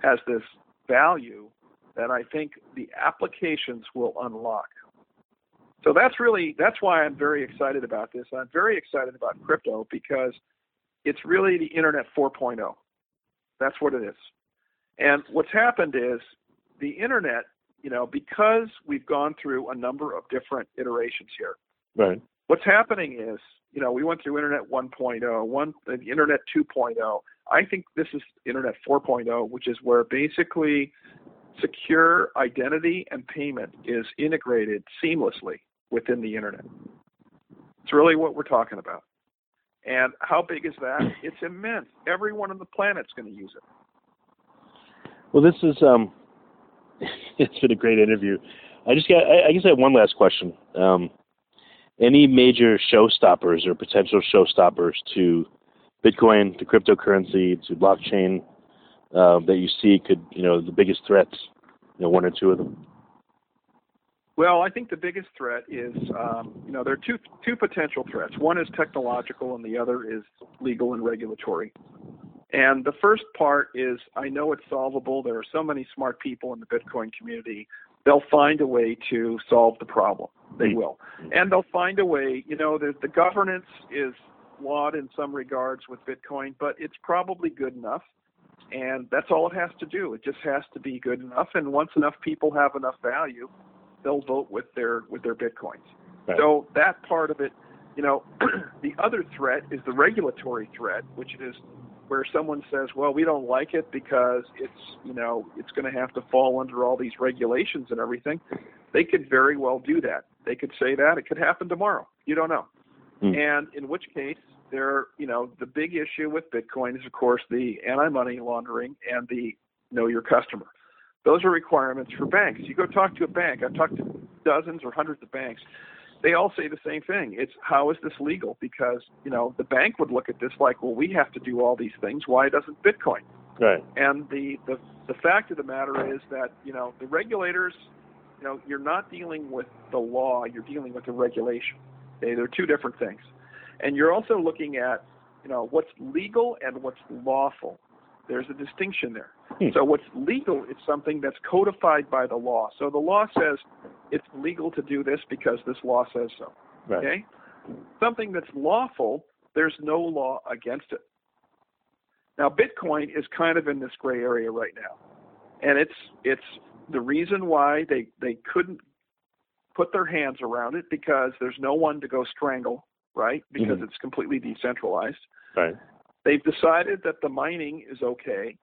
has this value that I think the applications will unlock. So that's really, that's why I'm very excited about this. I'm very excited about crypto because it's really the internet four point oh. That's what it is. And what's happened is the internet, you know, because we've gone through a number of different iterations here. Right. What's happening is, you know, we went through internet one point oh, one, the internet two point oh. I think this is internet four point oh, which is where basically secure identity and payment is integrated seamlessly within the internet. It's really what we're talking about. And how big is that? It's immense. Everyone on the planet's going to use it. Well, this is, um, it's been a great interview. I just got, I, I guess I have one last question. Um, any major showstoppers or potential showstoppers to Bitcoin, to cryptocurrency, to blockchain, uh, that you see could, you know, the biggest threats, you know, one or two of them? Well, I think the biggest threat is, um, you know, there are two two potential threats. One is technological, and the other is legal and regulatory. And the first part is, I know it's solvable. There are so many smart people in the Bitcoin community. They'll find a way to solve the problem. They will. And they'll find a way, you know, the, the governance is flawed in some regards with Bitcoin, but it's probably good enough. And that's all it has to do. It just has to be good enough. And once enough people have enough value, they'll vote with their with their Bitcoins. Right. So that part of it, you know, the other threat is the regulatory threat, which is where someone says, well, we don't like it because it's, you know, it's going to have to fall under all these regulations and everything. They could very well do that. They could say that. It could happen tomorrow. You don't know. Hmm. And in which case, there, you know, the big issue with Bitcoin is, of course, the anti-money laundering and the know your customer. Those are requirements for banks. You go talk to a bank. I've talked to dozens or hundreds of banks. They all say the same thing. It's, how is this legal? Because, you know, the bank would look at this like, well, we have to do all these things. Why doesn't Bitcoin? Right. And the, the, the fact of the matter is that, you know, the regulators, you know, you're not dealing with the law. You're dealing with the regulation. Okay? They're two different things. And you're also looking at, you know, what's legal and what's lawful. There's a distinction there. Hmm. So what's legal is something that's codified by the law. So the law says it's legal to do this because this law says so. Right. Okay? Something that's lawful, there's no law against it. Now, Bitcoin is kind of in this gray area right now. And it's it's the reason why they, they couldn't put their hands around it, because there's no one to go strangle, right? Because mm-hmm. it's completely decentralized. Right. They've decided that the mining is okay.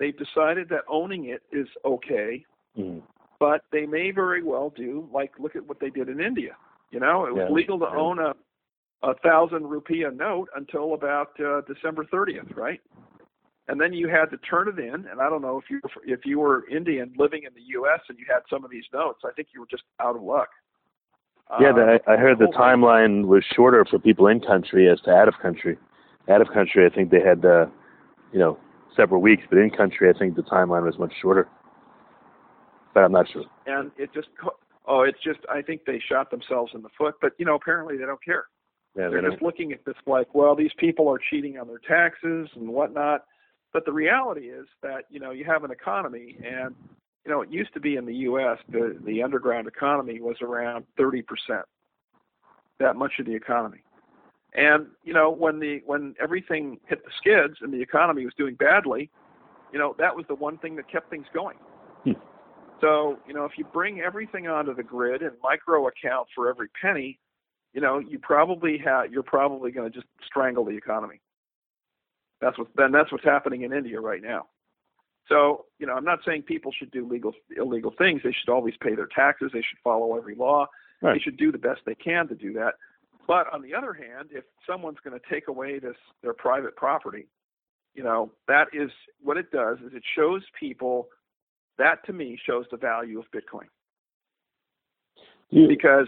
They've decided that owning it is okay. Mm. But they may very well do, like, look at what they did in India. You know, it was yeah. legal to yeah. own a a thousand rupiah note until about uh, December thirtieth, right? And then you had to turn it in. And I don't know if you if you were Indian living in the U S and you had some of these notes, I think you were just out of luck. Yeah, um, the, I, I heard the timeline thing. was shorter for people in country as to out of country. Out of country, I think they had, uh, you know, several weeks. But in country, I think the timeline was much shorter. But I'm not sure. And it just, oh, it's just, I think they shot themselves in the foot. But, you know, apparently they don't care. Yeah, They're they just don't. looking at this like, well, these people are cheating on their taxes and whatnot. But the reality is that, you know, you have an economy. And, you know, it used to be in the U S, the, the underground economy was around thirty percent, that much of the economy. And, you know, when the when everything hit the skids and the economy was doing badly, you know, that was the one thing that kept things going. Hmm. So, you know, if you bring everything onto the grid and micro account for every penny, you know, you probably have, you're probably going to just strangle the economy. That's what, then that's what's happening in India right now. So, you know, I'm not saying people should do legal illegal things. They should always pay their taxes. They should follow every law. Right. They should do the best they can to do that. But on the other hand, if someone's going to take away this their private property, you know, that is what it does, is it shows people, that to me shows the value of Bitcoin. Yeah. Because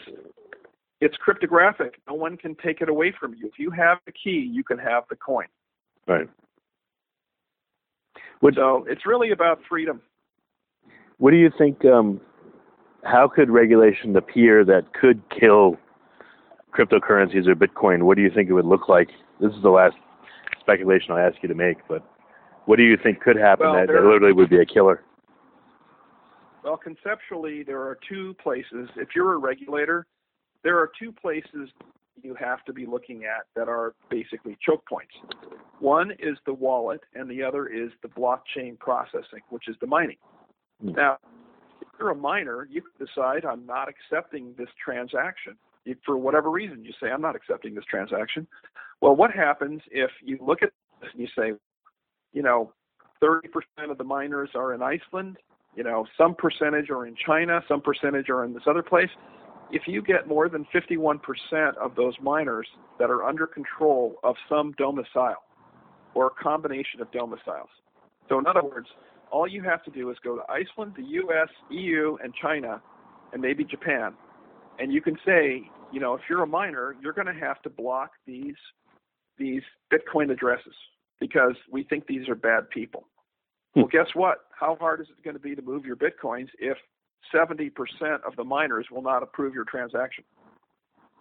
it's cryptographic. No one can take it away from you. If you have the key, you can have the coin. Right. What, so it's really about freedom. What do you think, um, how could regulation appear that could kill cryptocurrencies or Bitcoin? What do you think it would look like? This is the last speculation I'll ask you to make, but what do you think could happen well, that, that literally would be a killer? Well, conceptually, there are two places. If you're a regulator, there are two places you have to be looking at that are basically choke points. One is the wallet, and the other is the blockchain processing, which is the mining. Mm. Now, if you're a miner, you can decide, I'm not accepting this transaction. If for whatever reason, you say, I'm not accepting this transaction. Well, what happens if you look at this and you say, you know, thirty percent of the miners are in Iceland, you know, some percentage are in China, some percentage are in this other place. If you get more than fifty-one percent of those miners that are under control of some domicile or a combination of domiciles. So in other words, all you have to do is go to Iceland, the U S, E U, and China, and maybe Japan. And you can say, you know, if you're a miner, you're going to have to block these these Bitcoin addresses because we think these are bad people. Hmm. Well, guess what? How hard is it going to be to move your Bitcoins if seventy percent of the miners will not approve your transaction?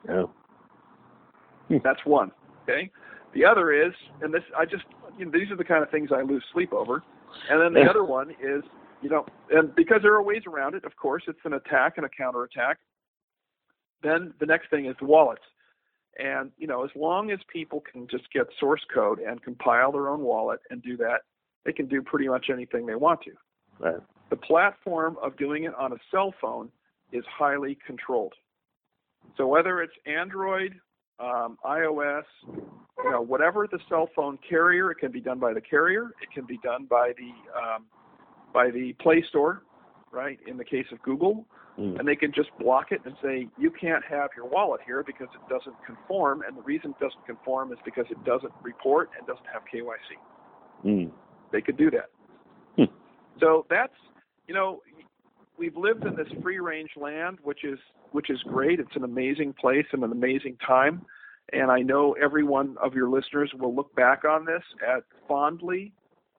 Oh. Hmm. That's one, okay? The other is, and this I just, you know, these are the kind of things I lose sleep over. And then the yeah. other one is, you know, and because there are ways around it, of course, it's an attack and a counterattack. Then the next thing is the wallets. And, you know, as long as people can just get source code and compile their own wallet and do that, they can do pretty much anything they want to. Right. The platform of doing it on a cell phone is highly controlled. So whether it's Android, um, iOS, you know, whatever the cell phone carrier, it can be done by the carrier. It can be done by the um, by the Play Store, right, in the case of Google. Mm. And they can just block it and say, you can't have your wallet here because it doesn't conform. And the reason it doesn't conform is because it doesn't report and doesn't have K Y C. Mm. They could do that. Hmm. So that's, you know, we've lived in this free range land, which is which is great. It's an amazing place and an amazing time. And I know every one of your listeners will look back on this at fondly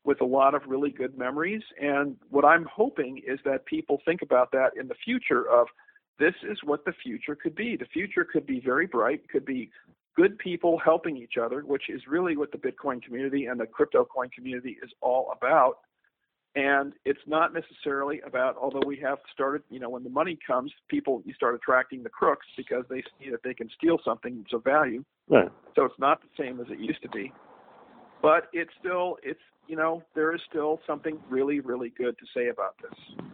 with a lot of really good memories. And what I'm hoping is that people think about that in the future of this is what the future could be. The future could be very bright, could be good people helping each other, which is really what the Bitcoin community and the crypto coin community is all about. And it's not necessarily about, although we have started, you know, when the money comes, people, you start attracting the crooks because they see that they can steal something that's of value. Right. So it's not the same as it used to be. But it's still, it's, you know, there is still something really, really good to say about this.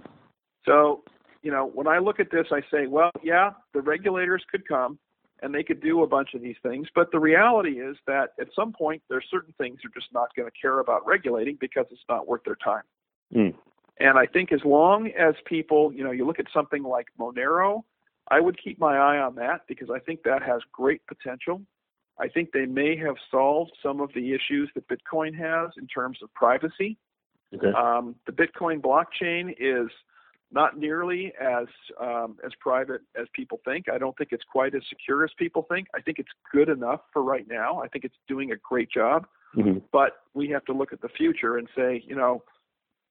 So, you know, when I look at this, I say, well, yeah, the regulators could come and they could do a bunch of these things. But the reality is that at some point, there's certain things they're just not going to care about regulating because it's not worth their time. Mm. And I think as long as people, you know, you look at something like Monero, I would keep my eye on that because I think that has great potential. I think they may have solved some of the issues that Bitcoin has in terms of privacy. Okay. Um, the Bitcoin blockchain is not nearly as um, as private as people think. I don't think it's quite as secure as people think. I think it's good enough for right now. I think it's doing a great job. Mm-hmm. But we have to look at the future and say, you know,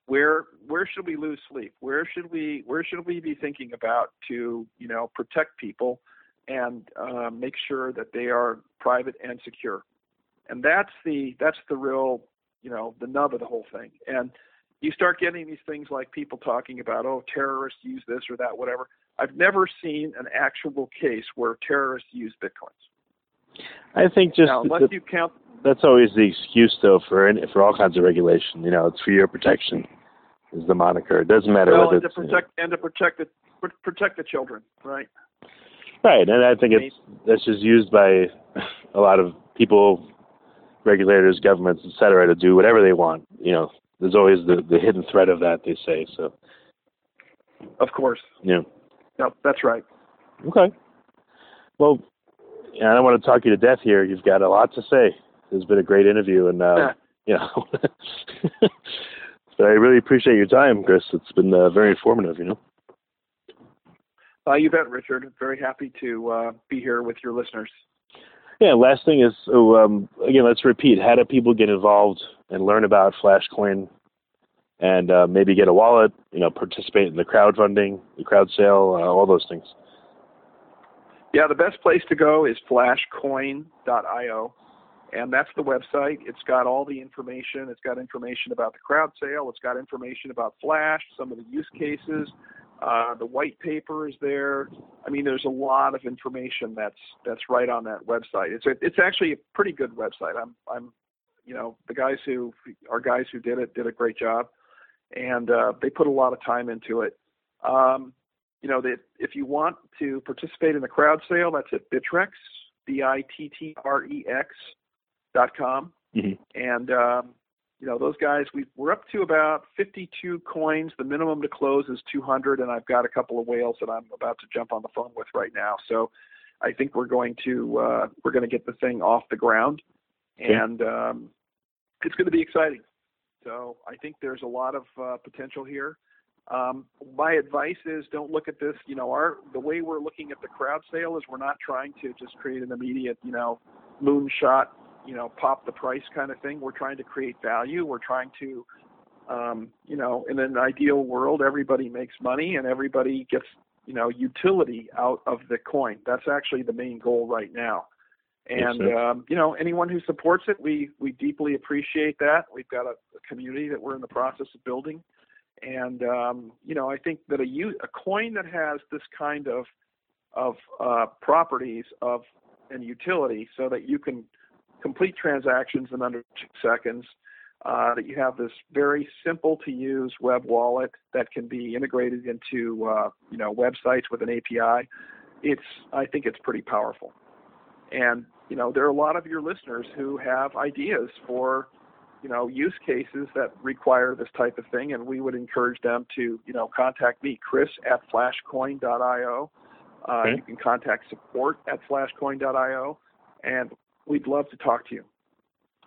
where where should we lose sleep? Where should we where should we be thinking about to, you know, protect people and uh, make sure that they are private and secure? And that's the that's the real, you know, the nub of the whole thing. And you start getting these things like people talking about, oh, terrorists use this or that, whatever. I've never seen an actual case where terrorists use Bitcoins. I think just now, unless the, you count, that's always the excuse, though, for any, for all kinds of regulation. You know, it's for your protection is the moniker. It doesn't matter well, whether and to it's, protect you know, and to protect the protect the children, right? Right, and I think it's that's just used by a lot of people, regulators, governments, et cetera, to do whatever they want. You know, there's always the, the hidden threat of that, they say. So, of course. Yeah. No, that's right. Okay. Well, I don't want to talk you to death here. You've got a lot to say. It's been a great interview, and uh, you know, but I really appreciate your time, Chris. It's been uh, very informative. You know. Uh, you bet, Richard. I'm very happy to uh, be here with your listeners. Yeah, last thing is, so, um, again, let's repeat. How do people get involved and learn about Flashcoin and uh, maybe get a wallet, you know, participate in the crowdfunding, the crowd sale, uh, all those things? Yeah, the best place to go is flashcoin dot io. And that's the website. It's got all the information. It's got information about the crowd sale. It's got information about Flash, some of the use cases. Uh, the white paper is there. I mean, there's a lot of information that's that's right on that website. It's a, it's actually a pretty good website. I'm I'm, you know, the guys who our guys who did it did a great job, and uh, they put a lot of time into it. Um, you know, that if you want to participate in the crowd sale, that's at Bittrex, B I T T R E X dot com, mm-hmm. and um, you know those guys. We we're up to about fifty-two coins. The minimum to close is two hundred, and I've got a couple of whales that I'm about to jump on the phone with right now. So I think we're going to uh, we're going to get the thing off the ground, okay. and um, it's going to be exciting. So I think there's a lot of uh, potential here. Um, my advice is don't look at this. You know, our the way we're looking at the crowd sale is we're not trying to just create an immediate, you know, moonshot, you know, pop the price kind of thing. We're trying to create value. We're trying to, um, you know, in an ideal world, everybody makes money and everybody gets, you know, utility out of the coin. That's actually the main goal right now. And, um, you know, anyone who supports it, we, we deeply appreciate that. We've got a, a community that we're in the process of building. And, um, you know, I think that a, a coin that has this kind of, of uh, properties of and utility so that you can complete transactions in under two seconds, uh, that you have this very simple to use web wallet that can be integrated into, uh, you know, websites with an A P I. It's, I think it's pretty powerful. And, you know, there are a lot of your listeners who have ideas for, you know, use cases that require this type of thing. And we would encourage them to, you know, contact me, Chris at flashcoin dot io. Uh, okay. You can contact support at flashcoin dot io. And we'd love to talk to you.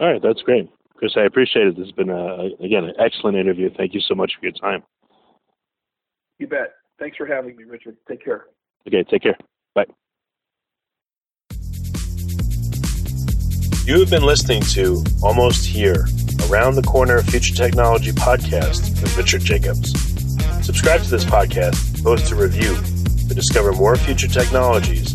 All right. That's great. Chris, I appreciate it. This has been, a, again, an excellent interview. Thank you so much for your time. You bet. Thanks for having me, Richard. Take care. Okay. Take care. Bye. You have been listening to Almost Here, Around the Corner Future Technology Podcast with Richard Jacobs. Subscribe to this podcast, post a review, to discover more future technologies